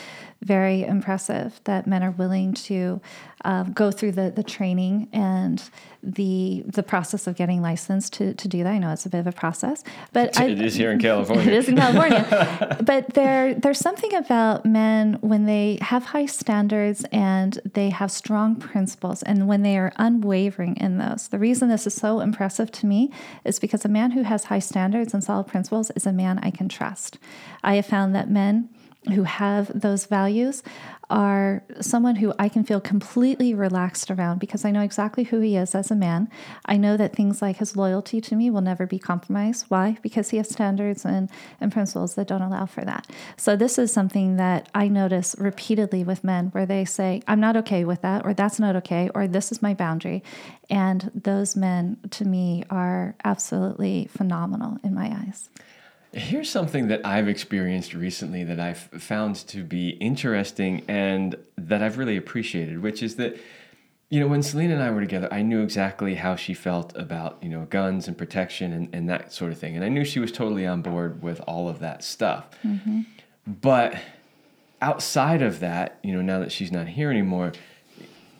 very impressive that men are willing to go through the training and the process of getting licensed to do that. I know it's a bit of a process, but it is here in California. It is in California. But there's something about men when they have high standards and they have strong principles, and when they are unwavering in those. The reason this is so impressive to me is because a man who has high standards and solid principles is a man I can trust. I have found that men who have those values are someone who I can feel completely relaxed around because I know exactly who he is as a man. I know that things like his loyalty to me will never be compromised. Why? Because he has standards and principles that don't allow for that. So this is something that I notice repeatedly with men where they say, I'm not okay with that, or that's not okay, or this is my boundary. And those men, to me, are absolutely phenomenal in my eyes. Here's something that I've experienced recently that I've found to be interesting and that I've really appreciated, which is that, you know, when Celine and I were together, I knew exactly how she felt about, you know, guns and protection and that sort of thing. And I knew she was totally on board with all of that stuff. Mm-hmm. But outside of that, you know, now that she's not here anymore,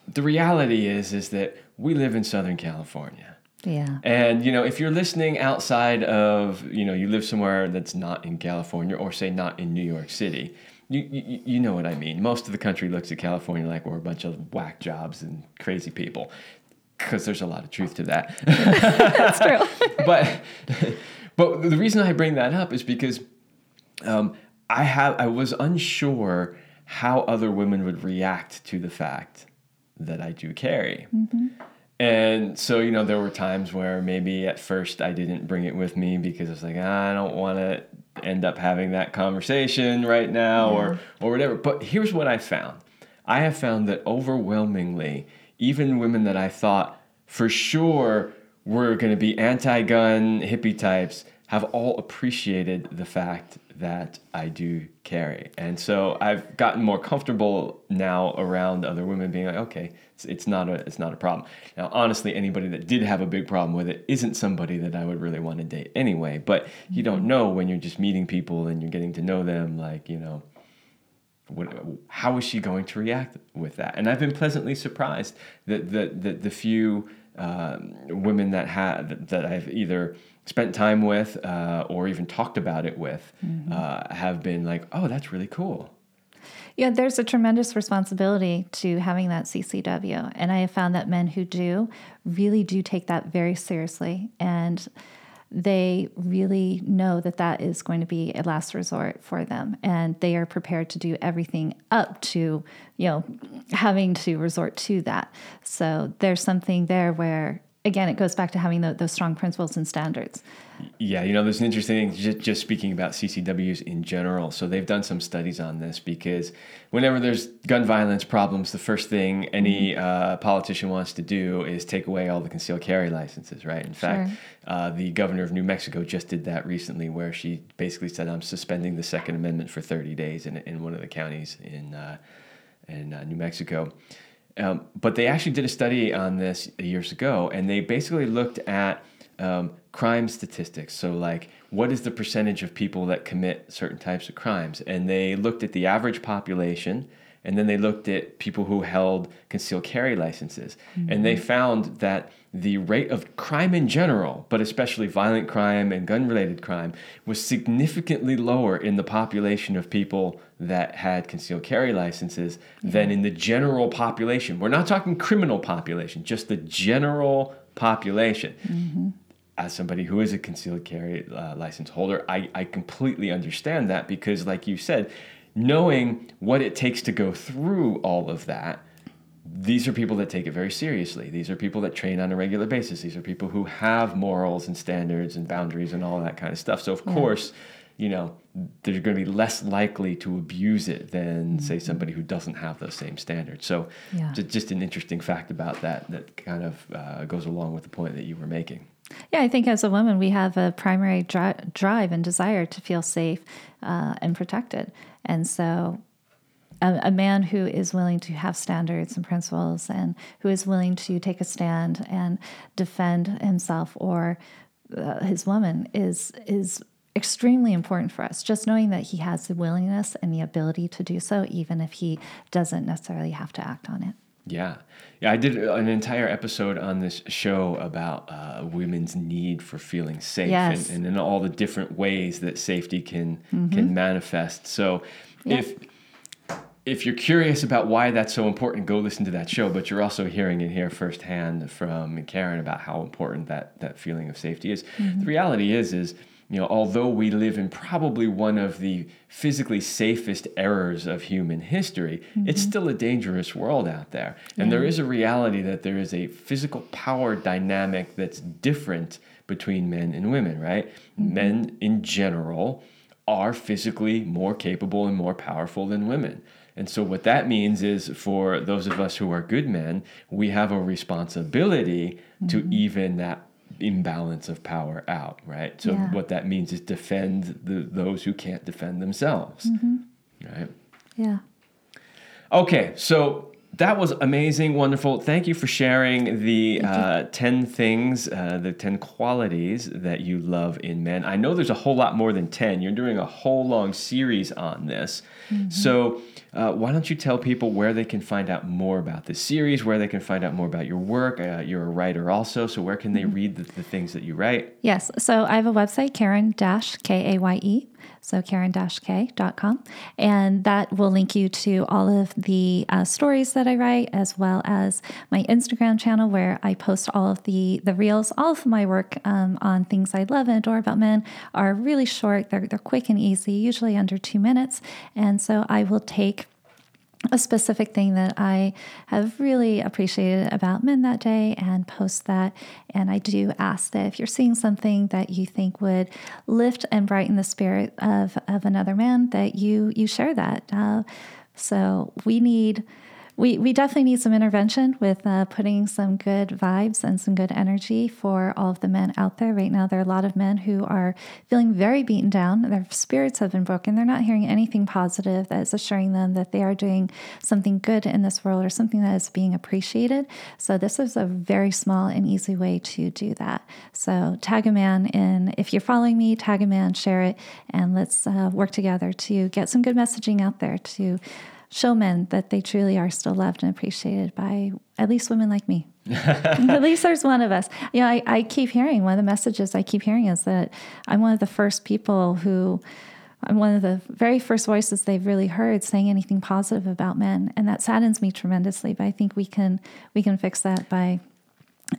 the reality is that we live in Southern California. Yeah. And, you know, if you're listening outside of, you know, you live somewhere that's not in California or say not in New York City, you know what I mean. Most of the country looks at California like we're a bunch of whack jobs and crazy people because there's a lot of truth to that. That's true. But the reason I bring that up is because I was unsure how other women would react to the fact that I do carry. Mm-hmm. And so, you know, there were times where maybe at first I didn't bring it with me because I was like, I don't want to end up having that conversation right now or whatever. But here's what I found. I have found that overwhelmingly, even women that I thought for sure were going to be anti-gun hippie types have all appreciated the fact that I do carry. And so I've gotten more comfortable now around other women being like, okay, it's not a problem. Now, honestly, anybody that did have a big problem with it isn't somebody that I would really want to date anyway, but you don't know when you're just meeting people and you're getting to know them, like, you know, how is she going to react with that? And I've been pleasantly surprised that the few women that I've either spent time with or even talked about it with have been like, oh, that's really cool. Yeah, there's a tremendous responsibility to having that CCW. And I have found that men who do really do take that very seriously. And they really know that that is going to be a last resort for them. And they are prepared to do everything up to, you know, having to resort to that. So there's something there where, again, it goes back to having those strong principles and standards. Yeah, you know, there's an interesting thing just speaking about CCWs in general. So they've done some studies on this because whenever there's gun violence problems, the first thing any politician wants to do is take away all the concealed carry licenses, right? In fact, the governor of New Mexico just did that recently where she basically said, I'm suspending the Second Amendment for 30 days in one of the counties in New Mexico. But they actually did a study on this years ago, and they basically looked at crime statistics. So, like, what is the percentage of people that commit certain types of crimes? And they looked at the average population, and then they looked at people who held concealed carry licenses. Mm-hmm. And they found that the rate of crime in general, but especially violent crime and gun-related crime, was significantly lower in the population of people that had concealed carry licenses than in the general population. We're not talking criminal population, just the general population. Mm-hmm. As somebody who is a concealed carry license holder, I completely understand that because, like you said, knowing what it takes to go through all of that, these are people that take it very seriously. These are people that train on a regular basis. These are people who have morals and standards and boundaries and all that kind of stuff. So, of course, you know, they're going to be less likely to abuse it than, say, somebody who doesn't have those same standards. So just an interesting fact about that kind of goes along with the point that you were making. Yeah, I think as a woman, we have a primary drive and desire to feel safe and protected. And so a man who is willing to have standards and principles and who is willing to take a stand and defend himself or his woman is extremely important for us, just knowing that he has the willingness and the ability to do so, even if he doesn't necessarily have to act on it. Yeah. Yeah, I did an entire episode on this show about women's need for feeling safe, yes, and in all the different ways that safety can manifest. So yeah, if you're curious about why that's so important, go listen to that show, but you're also hearing it here firsthand from Karen about how important that feeling of safety is. Mm-hmm. The reality is you know, although we live in probably one of the physically safest eras of human history, it's still a dangerous world out there. And there is a reality that there is a physical power dynamic that's different between men and women, right? Mm-hmm. Men in general are physically more capable and more powerful than women. And so what that means is, for those of us who are good men, we have a responsibility to even that imbalance of power out, right? So what that means is defend those who can't defend themselves, right? Yeah. Okay, so that was amazing, wonderful. Thank you for sharing the 10 things, the 10 qualities that you love in men. I know there's a whole lot more than 10. You're doing a whole long series on this. So why don't you tell people where they can find out more about this series, where they can find out more about your work? You're a writer also, so where can they read the things that you write? Yes, so I have a website, Karen-Kaye, so Karen-Kaye.com, and that will link you to all of the stories that I write, as well as my Instagram channel where I post all of the reels. All of my work on things I love and adore about men are really short. They're quick and easy, usually under 2 minutes, and so I will take a specific thing that I have really appreciated about men that day and post that. And I do ask that if you're seeing something that you think would lift and brighten the spirit of another man, that you share that. So we definitely need some intervention with putting some good vibes and some good energy for all of the men out there right now. There are a lot of men who are feeling very beaten down. Their spirits have been broken. They're not hearing anything positive that is assuring them that they are doing something good in this world or something that is being appreciated. So this is a very small and easy way to do that. So tag a man in. If you're following me, tag a man, share it, and let's work together to get some good messaging out there to show men that they truly are still loved and appreciated by at least women like me. At least there's one of us. You know, I keep hearing, one of the messages I keep hearing is that I'm one of the very first voices they've really heard saying anything positive about men. And that saddens me tremendously, but I think we can fix that by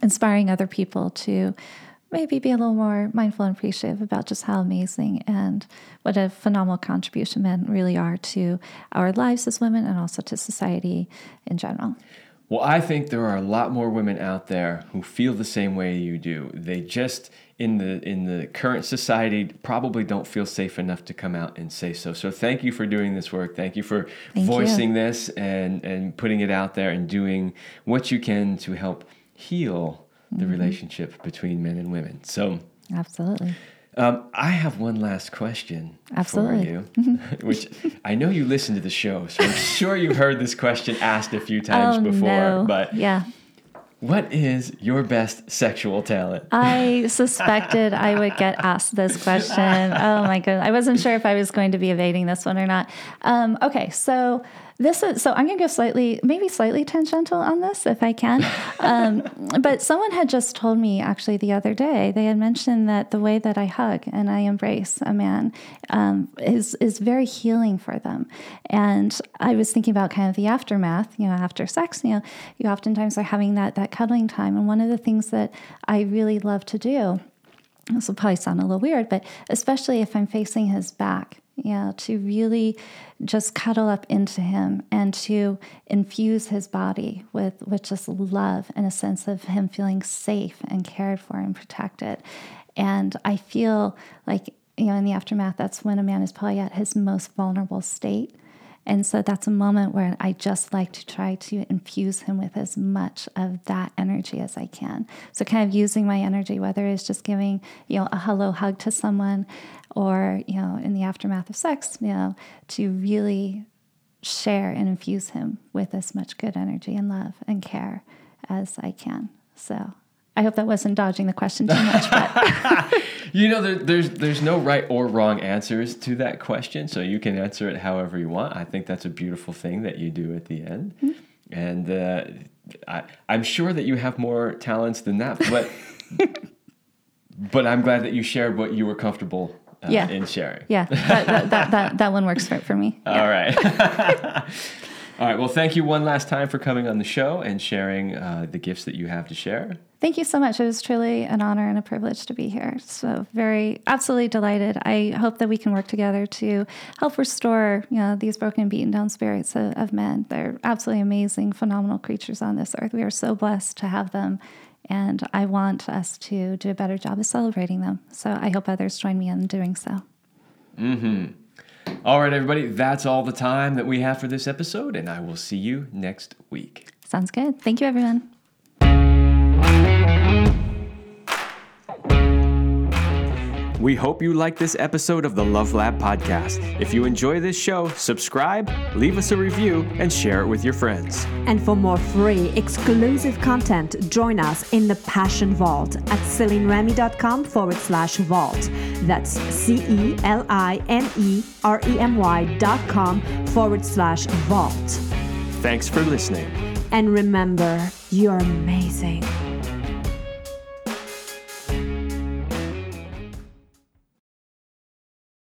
inspiring other people to maybe be a little more mindful and appreciative about just how amazing and what a phenomenal contribution men really are to our lives as women and also to society in general. Well, I think there are a lot more women out there who feel the same way you do. They just, in the current society, probably don't feel safe enough to come out and say so. So thank you for doing this work. Thank you for voicing this and putting it out there and doing what you can to help heal the relationship between men and women. So absolutely. I have one last question for you, which I know you listen to the show, so I'm sure you've heard this question asked a few times before. No. But yeah, what is your best sexual talent? I suspected I would get asked this question. Oh my goodness. I wasn't sure if I was going to be evading this one or not. Okay, so I'm going to go maybe slightly tangential on this if I can. But someone had just told me actually the other day, they had mentioned that the way that I hug and I embrace a man is very healing for them. And I was thinking about kind of the aftermath, you know, after sex, you know, you oftentimes are having that cuddling time. And one of the things that I really love to do, this will probably sound a little weird, but especially if I'm facing his back, to really just cuddle up into him and to infuse his body with just love and a sense of him feeling safe and cared for and protected. And I feel like, in the aftermath, that's when a man is probably at his most vulnerable state. And so that's a moment where I just like to try to infuse him with as much of that energy as I can. So kind of using my energy, whether it's just giving, a hello hug to someone or, in the aftermath of sex, to really share and infuse him with as much good energy and love and care as I can. So I hope that wasn't dodging the question too much. But you know, there's no right or wrong answers to that question, so you can answer it however you want. I think that's a beautiful thing that you do at the end. Mm-hmm. And I'm sure that you have more talents than that, but I'm glad that you shared what you were comfortable in sharing. Yeah, that one works for me. Yeah. All right. All right. Well, thank you one last time for coming on the show and sharing the gifts that you have to share. Thank you so much. It was truly an honor and a privilege to be here. So absolutely delighted. I hope that we can work together to help restore, these broken, beaten down spirits of men. They're absolutely amazing, phenomenal creatures on this earth. We are so blessed to have them. And I want us to do a better job of celebrating them. So I hope others join me in doing so. Mm-hmm. All right, everybody, that's all the time that we have for this episode, and I will see you next week. Sounds good. Thank you, everyone. We hope you liked this episode of the Love Lab podcast. If you enjoy this show, subscribe, leave us a review, and share it with your friends. And for more free, exclusive content, join us in the Passion Vault at CelineRemy.com/vault. That's CelineRemy.com/vault. Thanks for listening. And remember, you're amazing.